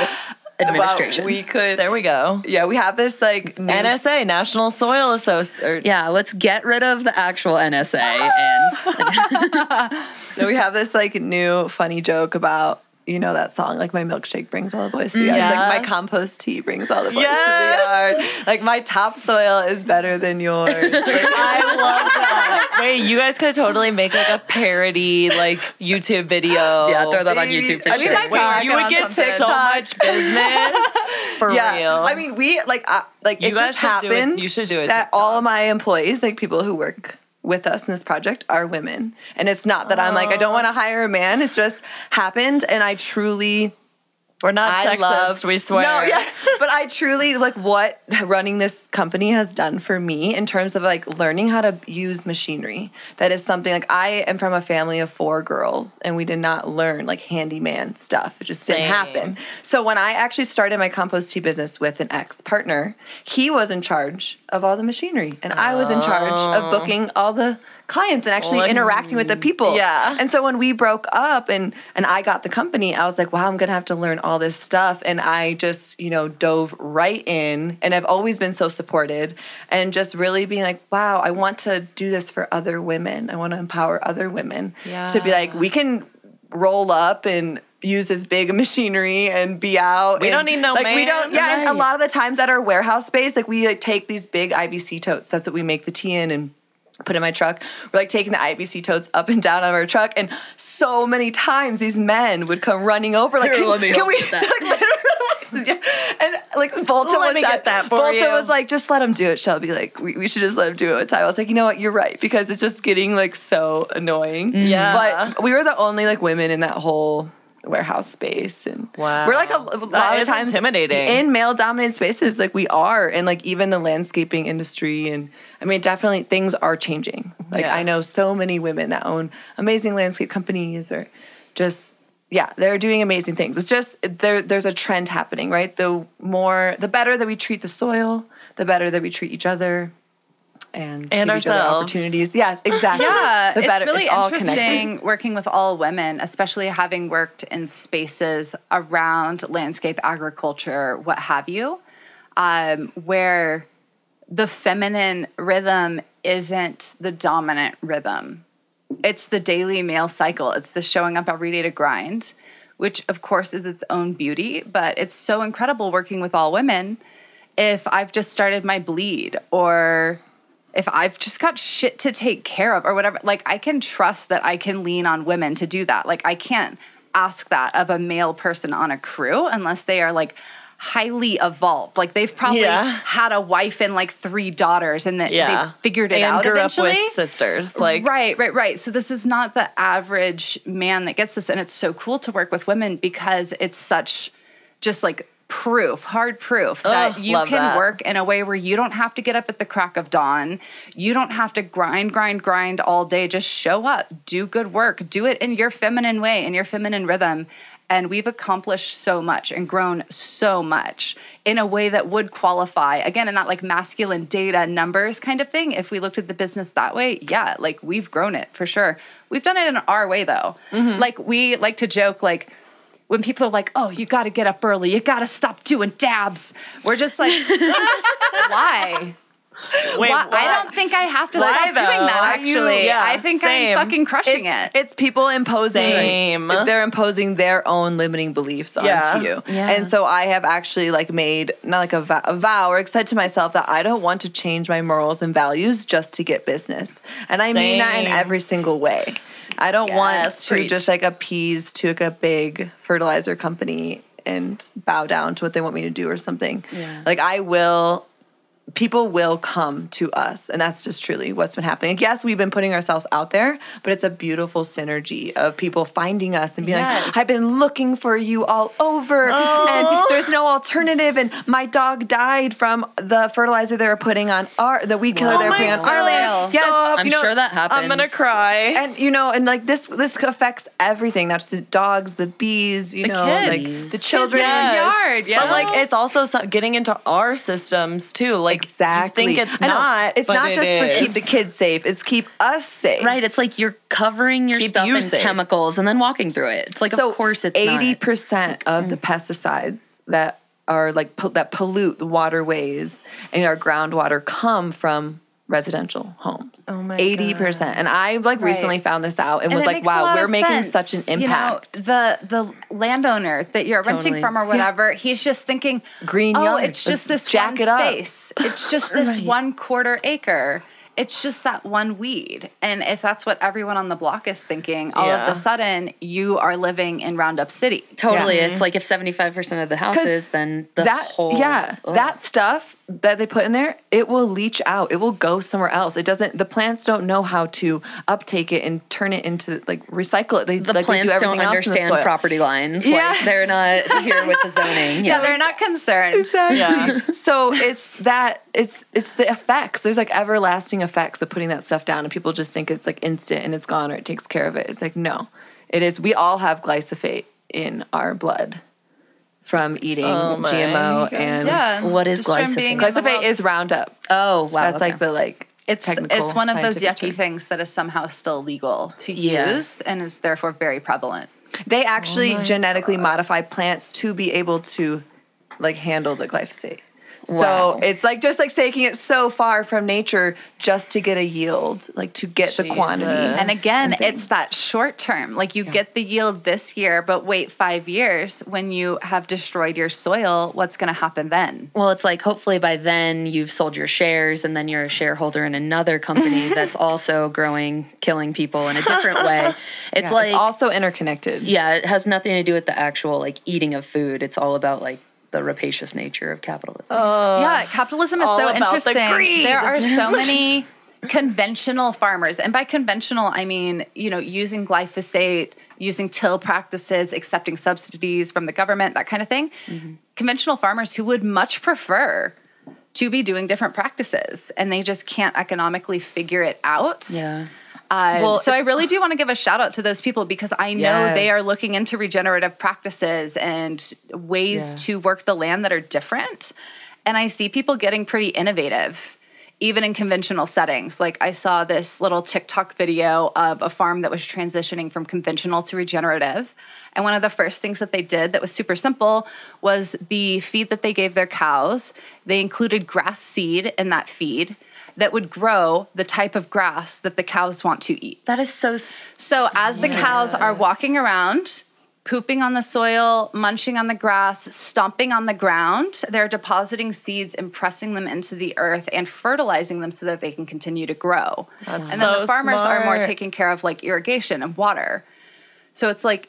Administration. About, we could. There we go. Yeah, we have this like New, N S A, National Soil Association. Yeah, let's get rid of the actual N S A. and so we have this like new funny joke about. You know that song, like, my milkshake brings all the boys to the yard. Yes. Like, my compost tea brings all the boys yes. to the yard. Like, my topsoil is better than yours. Like, I love that. Wait, you guys could totally make, like, a parody, like, YouTube video. Yeah, throw that on YouTube for I mean, sure. I Wait, you would get something. So much business. For yeah. real. I mean, we, like, uh, like it just happened it. You should do it that TikTok. All of my employees, like, people who work with us in this project are women. And it's not that oh. I'm like, I don't want to hire a man. It's just happened. And I truly... We're not I sexist, love, we swear. No, yeah. But I truly, like, what running this company has done for me in terms of, like, learning how to use machinery. That is something, like, I am from a family of four girls, and we did not learn, like, handyman stuff. It just Same. Didn't happen. So when I actually started my compost tea business with an ex-partner, he was in charge of all the machinery, and oh. I was in charge of booking all the clients and actually One, interacting with the people. Yeah. And so when we broke up and, and I got the company, I was like, wow, I'm going to have to learn all this stuff. And I just, you know, dove right in, and I've always been so supported, and just really being like, wow, I want to do this for other women. I want to empower other women yeah. to be like, we can roll up and use this big machinery and be out. We and, don't need no like, man. We don't, yeah. Right. And a lot of the times at our warehouse space, like we like take these big I B C totes. That's what we make the tea in and put in my truck. We're like taking the I B C totes up and down out of our truck, and so many times these men would come running over like, can, can we that. Like, literally, and like Volta let was me at, get that for Volta you. Was like, just let him do it, Shelby. Like we, we should just let him do it with time. I was like, you know what, you're right, because it's just getting like so annoying. Yeah. But we were the only like women in that whole warehouse space, and wow. we're like a, a lot of times intimidating in male dominated spaces, like we are, and like even the landscaping industry, and I mean definitely things are changing, like yeah. I know so many women that own amazing landscape companies, or just yeah they're doing amazing things. It's just there there's a trend happening, right? The more the better that we treat the soil, the better that we treat each other and, and ourselves opportunities. Yes, exactly. Yeah, the better. It's really it's all interesting connected. Working with all women, especially having worked in spaces around landscape, agriculture, what have you, um, where the feminine rhythm isn't the dominant rhythm. It's the daily male cycle. It's the showing up every day to grind, which of course is its own beauty, but it's so incredible working with all women. If I've just started my bleed, or if I've just got shit to take care of or whatever, like I can trust that I can lean on women to do that. Like I can't ask that of a male person on a crew unless they are like highly evolved. Like they've probably yeah. had a wife and like three daughters, and that yeah. they figured it and out grew eventually. Up with sisters. Like right, right, right. So this is not the average man that gets this. And it's so cool to work with women because it's such just like proof, hard proof that oh, you can that. Work in a way where you don't have to get up at the crack of dawn. You don't have to grind, grind, grind all day. Just show up, do good work, do it in your feminine way, in your feminine rhythm. And we've accomplished so much and grown so much in a way that would qualify, again, in that like masculine data numbers kind of thing. If we looked at the business that way, yeah, like we've grown it for sure. We've done it in our way though. Mm-hmm. Like we like to joke, like, when people are like, oh, you got to get up early. You got to stop doing dabs. We're just like, why? Wait, why? I don't think I have to why stop though? Doing that, actually. Yeah, I think same. I'm fucking crushing it's, it. It's people imposing. Same. They're imposing their own limiting beliefs yeah. onto you. Yeah. And so I have actually like made, not like a, vow, a vow, or said to myself that I don't want to change my morals and values just to get business. And I same. Mean that in every single way. I don't yes, want to preach. Just like appease to like a big fertilizer company and bow down to what they want me to do or something. Yeah. Like I will, people will come to us, and that's just truly what's been happening. Like, yes, we've been putting ourselves out there, but it's a beautiful synergy of people finding us and being yes. like, I've been looking for you all over oh. and there's no alternative, and my dog died from the fertilizer they were putting on our, the weed killer oh they were putting God. On our land. Yes, I'm you know, sure that happens. I'm going to cry. And you know, and like this, this affects everything. Not just the dogs, the bees, you the know, kids. Like the children yes. in the yard. Yeah. But like, it's also getting into our systems too. Like, Exactly. You think it's I not. Know. It's not it just is. for keep the kids safe. It's keep us safe. Right. It's like you're covering your keep stuff you in safe. chemicals and then walking through it. It's like, so of course it's eighty percent not. of the pesticides that are like po- that pollute the waterways and our groundwater come from residential homes. Oh my eighty percent. God. And I like right. recently found this out and, and was like, wow, we're making sense. such an impact. You know, the the landowner that you're totally. renting from or whatever, yeah. he's just thinking, green oh, yard. it's just Let's this jack one it space. Up. It's just this right. one quarter acre. It's just that one weed. And if that's what everyone on the block is thinking, all yeah. of a sudden you are living in Roundup City. Totally. Yeah. It's like if seventy-five percent of the houses, then the that, whole. Yeah. Ugh. That stuff that they put in there, it will leach out. It will go somewhere else. It doesn't, the plants don't know how to uptake it and turn it into, like, recycle it. They, the like, plants they do everything don't understand else property lines. Yeah. Like, they're not here with the zoning. Yeah, yeah they're not concerned. Exactly. Yeah. So it's that, it's it's the effects. There's, like, everlasting effects of putting that stuff down, and people just think it's like instant and it's gone or it takes care of it. It's like, no, it is. We all have glyphosate in our blood from eating oh G M O God. and yeah. what is glyphosate? Glyphosate is Roundup. Oh wow, that's okay. like the like it's it's one of those yucky term. things that is somehow still legal to yeah. use and is therefore very prevalent. They actually oh genetically God. modify plants to be able to like handle the glyphosate. Wow. So it's like just like taking it so far from nature just to get a yield, like to get Jesus. the quantity. And again, and it's that short term. Like you yeah. get the yield this year, but wait five years when you have destroyed your soil, what's going to happen then? Well, it's like hopefully by then you've sold your shares and then you're a shareholder in another company that's also growing, killing people in a different way. It's yeah, like it's also interconnected. Yeah, it has nothing to do with the actual like eating of food. It's all about like the rapacious nature of capitalism. Uh, yeah, capitalism is so interesting. The there are so many conventional farmers. And by conventional, I mean, you know, using glyphosate, using till practices, accepting subsidies from the government, that kind of thing. Mm-hmm. Conventional farmers who would much prefer to be doing different practices, and they just can't economically figure it out. Yeah. Uh, well, so I really do want to give a shout out to those people because I know yes. they are looking into regenerative practices and ways yeah. to work the land that are different. And I see people getting pretty innovative, even in conventional settings. Like I saw this little TikTok video of a farm that was transitioning from conventional to regenerative. And one of the first things that they did that was super simple was the feed that they gave their cows. They included grass seed in that feed that would grow the type of grass that the cows want to eat. That is so... So as the cows are walking around, pooping on the soil, munching on the grass, stomping on the ground, they're depositing seeds and pressing them into the earth and fertilizing them so that they can continue to grow. That's and so then the farmers smart. are more taking care of like irrigation and water. So it's like,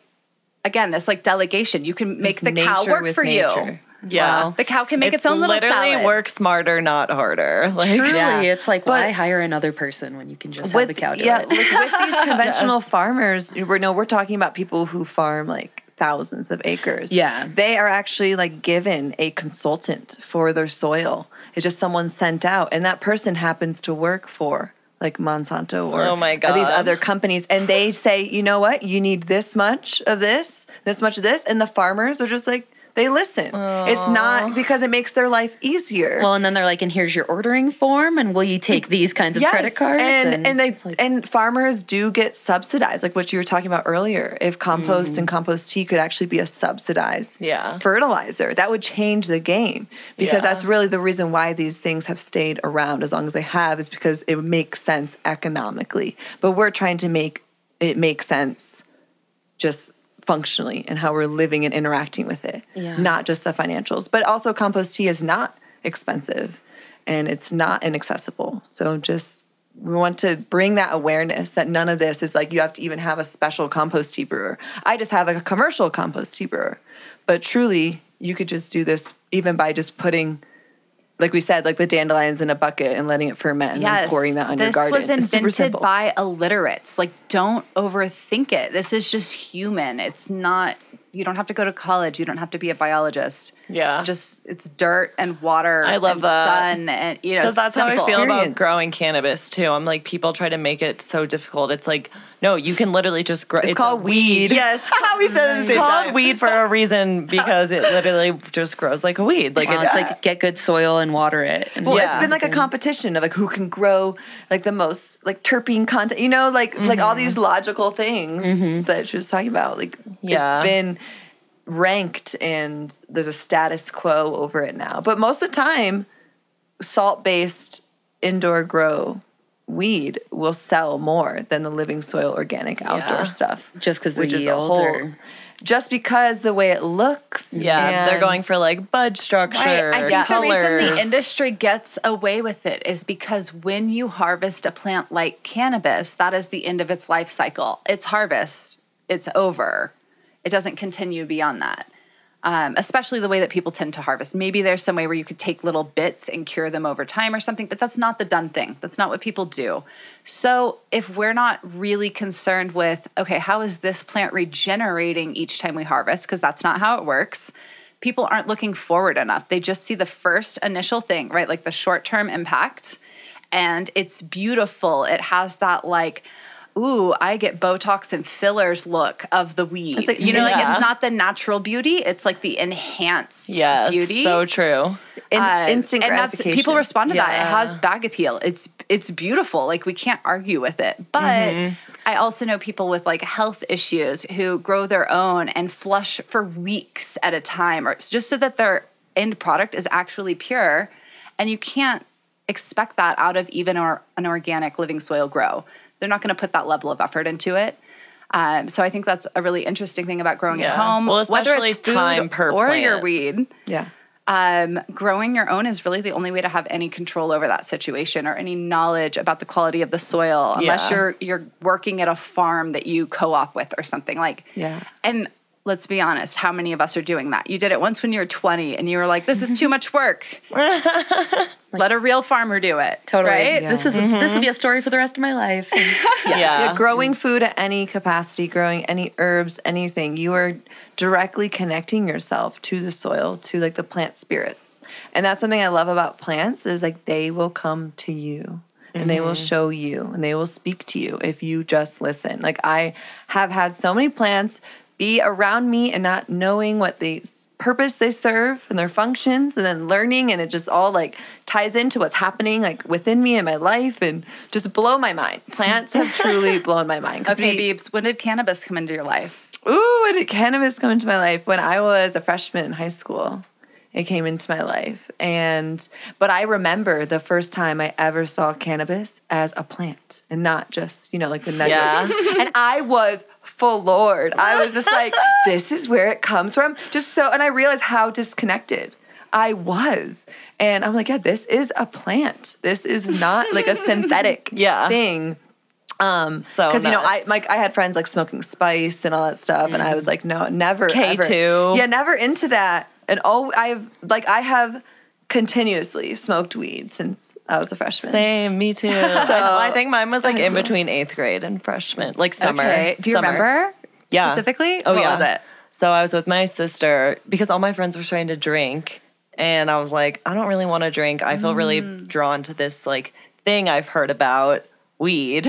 again, this like delegation. You can make Just the cow work for nature. you. Yeah, wow. The cow can make its, its own little salad. Literally work smarter, not harder. Like, Truly, yeah. it's like but why hire another person when you can just with, have the cow do yeah, it? With, with these conventional yes. farmers, we're no, we're talking about people who farm like thousands of acres. Yeah, they are actually like given a consultant for their soil. It's just someone sent out, and that person happens to work for like Monsanto or, oh my God. or these other companies. And they say, you know what, you need this much of this, this much of this, and the farmers are just like. They listen. Aww. It's not because it makes their life easier. Well, and then they're like, and here's your ordering form, and will you take these kinds of yes. credit cards? And and, and they like, and farmers do get subsidized, like what you were talking about earlier. If compost mm. and compost tea could actually be a subsidized yeah. fertilizer, that would change the game because yeah. that's really the reason why these things have stayed around as long as they have is because it makes sense economically. But we're trying to make it make sense just functionally and how we're living and interacting with it, yeah. not just the financials. But also compost tea is not expensive and it's not inaccessible. So just we want to bring that awareness that none of this is like you have to even have a special compost tea brewer. I just have like a commercial compost tea brewer. But truly, you could just do this even by just putting, like we said, like the dandelions in a bucket and letting it ferment and yes, then pouring that on your garden. This was invented by illiterates. Like, don't overthink it. This is just human. It's not, you don't have to go to college. You don't have to be a biologist. Yeah. Just, it's dirt and water I love and that. sun and, you know, because that's simple. how I feel Experience. about growing cannabis, too. I'm like, people try to make it so difficult. It's like, No, you can literally just grow. It's, it's called weed. weed. Yes. How we said it at the same time. It's called weed for a reason, because it literally just grows like a weed. Like wow, it's yeah. like get good soil and water it. And well, yeah. it's been like a competition of like who can grow like the most like terpene content, you know, like mm-hmm. like all these logical things mm-hmm. that she was talking about. Like yeah. it's been ranked and there's a status quo over it now. But most of the time, salt-based indoor grow weed will sell more than the living soil organic outdoor yeah. stuff. Just because the which yield is a whole, or... Just because the way it looks. Yeah, they're going for like bud structure, right. I think yeah. the reason the industry gets away with it is because when you harvest a plant like cannabis, that is the end of its life cycle. It's harvest. It's over. It doesn't continue beyond that. Um, especially the way that people tend to harvest. Maybe there's some way where you could take little bits and cure them over time or something, but that's not the done thing. That's not what people do. So if we're not really concerned with, okay, how is this plant regenerating each time we harvest? Because that's not how it works. People aren't looking forward enough. They just see the first initial thing, right? Like the short-term impact. And it's beautiful. It has that like, ooh, I get Botox and fillers look of the weed. It's like, you know, yeah. like it's not the natural beauty. It's like the enhanced yes, beauty. Yes, so true. In, uh, instant and gratification. That's, people respond to yeah. that. It has bag appeal. It's it's beautiful. Like we can't argue with it. But mm-hmm. I also know people with like health issues who grow their own and flush for weeks at a time, or it's just so that their end product is actually pure. And you can't expect that out of even or, an organic living soil grow. They're not going to put that level of effort into it. Um, so I think that's a really interesting thing about growing yeah. at home. Well, especially whether it's food time per or plant. Your weed. Yeah. Um, growing your own is really the only way to have any control over that situation or any knowledge about the quality of the soil, unless yeah. you're you're working at a farm that you co-op with or something like. Yeah. And let's be honest, how many of us are doing that? You did it once when you were twenty and you were like, this is too much work. Let a real farmer do it. Totally. Right? Yeah. This is mm-hmm. this will be a story for the rest of my life. And yeah. yeah. yeah. Growing food at any capacity, growing any herbs, anything, you are directly connecting yourself to the soil, to like the plant spirits. And that's something I love about plants is like they will come to you. And mm-hmm. they will show you and they will speak to you if you just listen. Like I have had so many plants be around me and not knowing what the purpose they serve and their functions, and then learning, and it just all like ties into what's happening like within me in my life, and just blow my mind. Plants have truly blown my mind. Okay, we, Beebs, when did cannabis come into your life? Ooh, when did cannabis come into my life? When I was a freshman in high school, it came into my life. And but I remember the first time I ever saw cannabis as a plant and not just, you know, like the nugget. Yeah. And I was floored. I was just like, this is where it comes from. Just so, and I realized how disconnected I was. And I'm like, yeah, this is a plant. This is not like a synthetic yeah. thing. Um, so because you know, I like I had friends like smoking spice and all that stuff, mm. and I was like, no, never, K two. Ever. Yeah, never into that. And all I've like I have continuously smoked weed since I was a freshman. Same, me too. So I think mine was like in between eighth grade and freshman, like summer. Okay. Do you summer. Remember? Yeah. Specifically? Oh, what yeah. was it? So I was with my sister because all my friends were trying to drink, and I was like, I don't really want to drink. I feel mm. really drawn to this like thing I've heard about weed.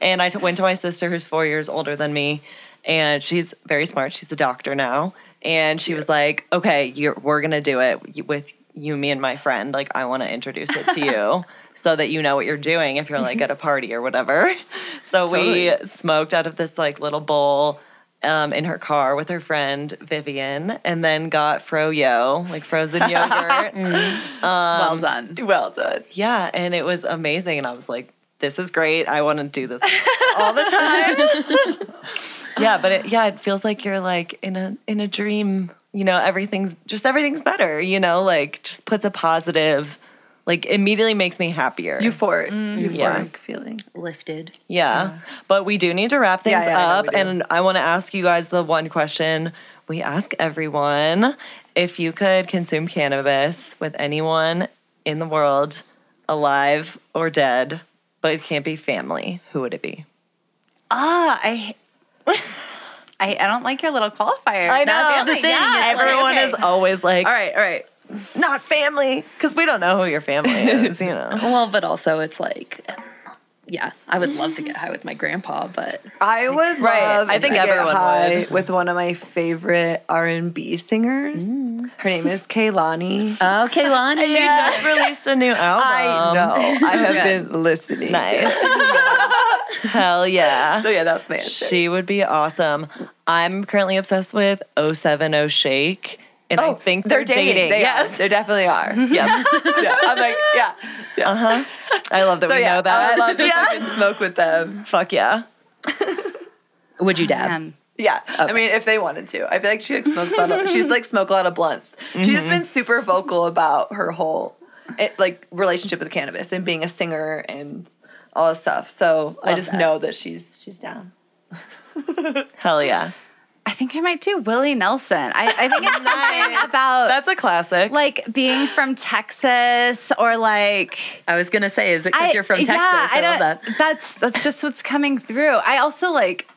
And I t- went to my sister, who's four years older than me, and she's very smart. She's a doctor now. And she was like, okay, you're, we're going to do it with you, me, and my friend. Like, I want to introduce it to you so that you know what you're doing if you're, like, at a party or whatever. So totally. We smoked out of this, like, little bowl um, in her car with her friend Vivian, and then got froyo, like frozen yogurt. mm. um, well done. Well done. Yeah, and it was amazing. And I was like, this is great. I want to do this all the time. Yeah, but it, yeah, it feels like you're like in a in a dream. You know, everything's just everything's better. You know, like just puts a positive, like immediately makes me happier. Euphoric, mm. euphoric yeah. feeling, lifted. Yeah. yeah, but we do need to wrap things yeah, yeah, up, I and I want to ask you guys the one question we ask everyone: if you could consume cannabis with anyone in the world, alive or dead, but it can't be family, who would it be? Ah, I. I, I don't like your little qualifier. I know. That's the thing. Yeah, everyone like, okay. is always like, all right, all right, not family. Because we don't know who your family is, you know. Well, but also it's like, yeah, I would love to get high with my grandpa, but I would right. love I think to everyone get high would. with one of my favorite R and B singers. Mm. Her name is Kehlani. Oh, Kehlani. She yeah. just released a new album. I know. I have okay. been listening. Nice. To Hell yeah. So yeah, that's my answer. She would be awesome. I'm currently obsessed with oh seven oh Shake. And oh, I think they're, they're dating. dating. They yes. Are. They definitely are. Yeah. yeah. I'm like, yeah. yeah. Uh-huh. I love that so, we yeah, know that. I love that yeah. I can smoke with them. Fuck yeah. Would you dab? Man. Yeah. Okay. I mean, if they wanted to. I feel like she like, smokes a lot of, she's like smoke a lot of blunts. Mm-hmm. She's just been super vocal about her whole it, like relationship with cannabis and being a singer and all this stuff. So love I just that. know that she's she's down. Hell yeah. I think I might do Willie Nelson. I, I think it's something nice. about... That's a classic. Like, being from Texas or, like... I was going to say, is it because you're from Texas? Yeah, I, I love that. That's, that's just what's coming through. I also, like...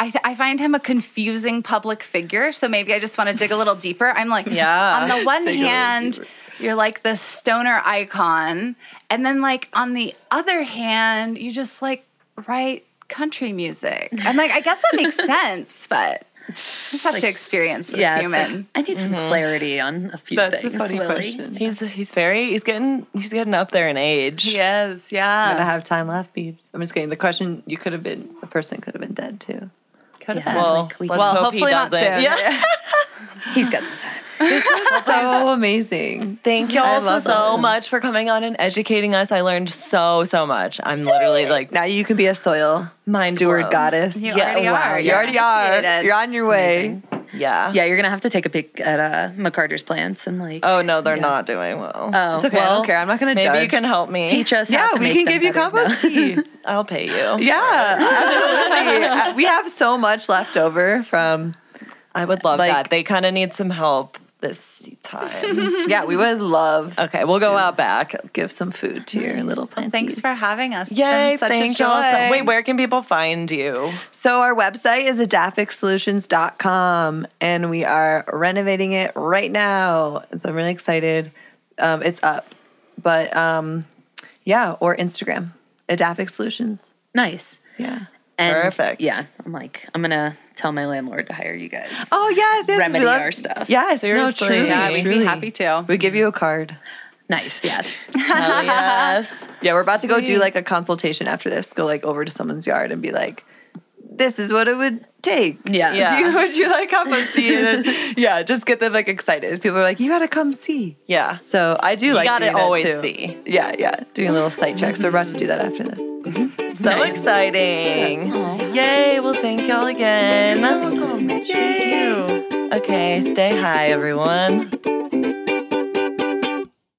I, th- I find him a confusing public figure, so maybe I just want to dig a little deeper. I'm like, yeah. on the one hand, you're, like, this stoner icon, and then, like, on the other hand, you just, like, write... country music. I'm like, I guess that makes sense, but I just have like, to experience this yeah, human. Like, I need some mm-hmm. clarity on a few That's things. That's a funny Willie. question. He's he's very he's getting he's getting up there in age. He is, yeah. I'm gonna have time left, peeps. I'm just kidding. The question you could have been a person could have been dead too. Could have yeah. been. Well, like, we, well hopefully not soon. Yeah. yeah. He's got some time. This was so amazing. Thank y'all so them. much for coming on and educating us. I learned so, so much. I'm literally like... Now you can be a soil mind steward blown. goddess. You yeah. already wow. are. You yeah. already are. You're on your way. Yeah. Yeah, you're going to have to take a peek at uh, McCarter's plants and like... Oh, no, they're yeah. not doing well. Oh, it's okay. Well, I don't care. I'm not going to judge. Maybe you can help me. Teach us yeah, how to make them Yeah, we can give you compost tea. I'll pay you. Yeah, absolutely. We have so much left over from... I would love like, that. They kind of need some help this time. Yeah, we would love. Okay, we'll go out back. Give some food to your little planties. Thanks for having us. Yay, it's been such thank you. Awesome. Wait, where can people find you? So our website is edaphic solutions dot com, and we are renovating it right now. And so I'm really excited. Um, it's up. But um, yeah, or Instagram, Edaphic Solutions. Nice. Yeah. And Perfect. Yeah, I'm like, I'm going to tell my landlord to hire you guys. Oh, yes. yes Remedy we love, our stuff. Yes. Seriously. No, truly. Yeah, we'd truly. be happy to. We'd give you a card. Nice. Yes. Hell yes. Yeah, we're about Sweet. to go do like a consultation after this. Go like over to someone's yard and be like, this is what it would take. Yeah. yeah. Do you, would you like come and see? And then, yeah, just get them like excited. People are like, you got to come see. Yeah. So I do you like doing that too. You got to always see. Yeah, yeah. Doing little site checks. We're about to do that after this. Mm-hmm. So nice. exciting. Yeah. Yay. Well, thank y'all again. You're so welcome. Yay. Thank you. Okay, stay high, everyone.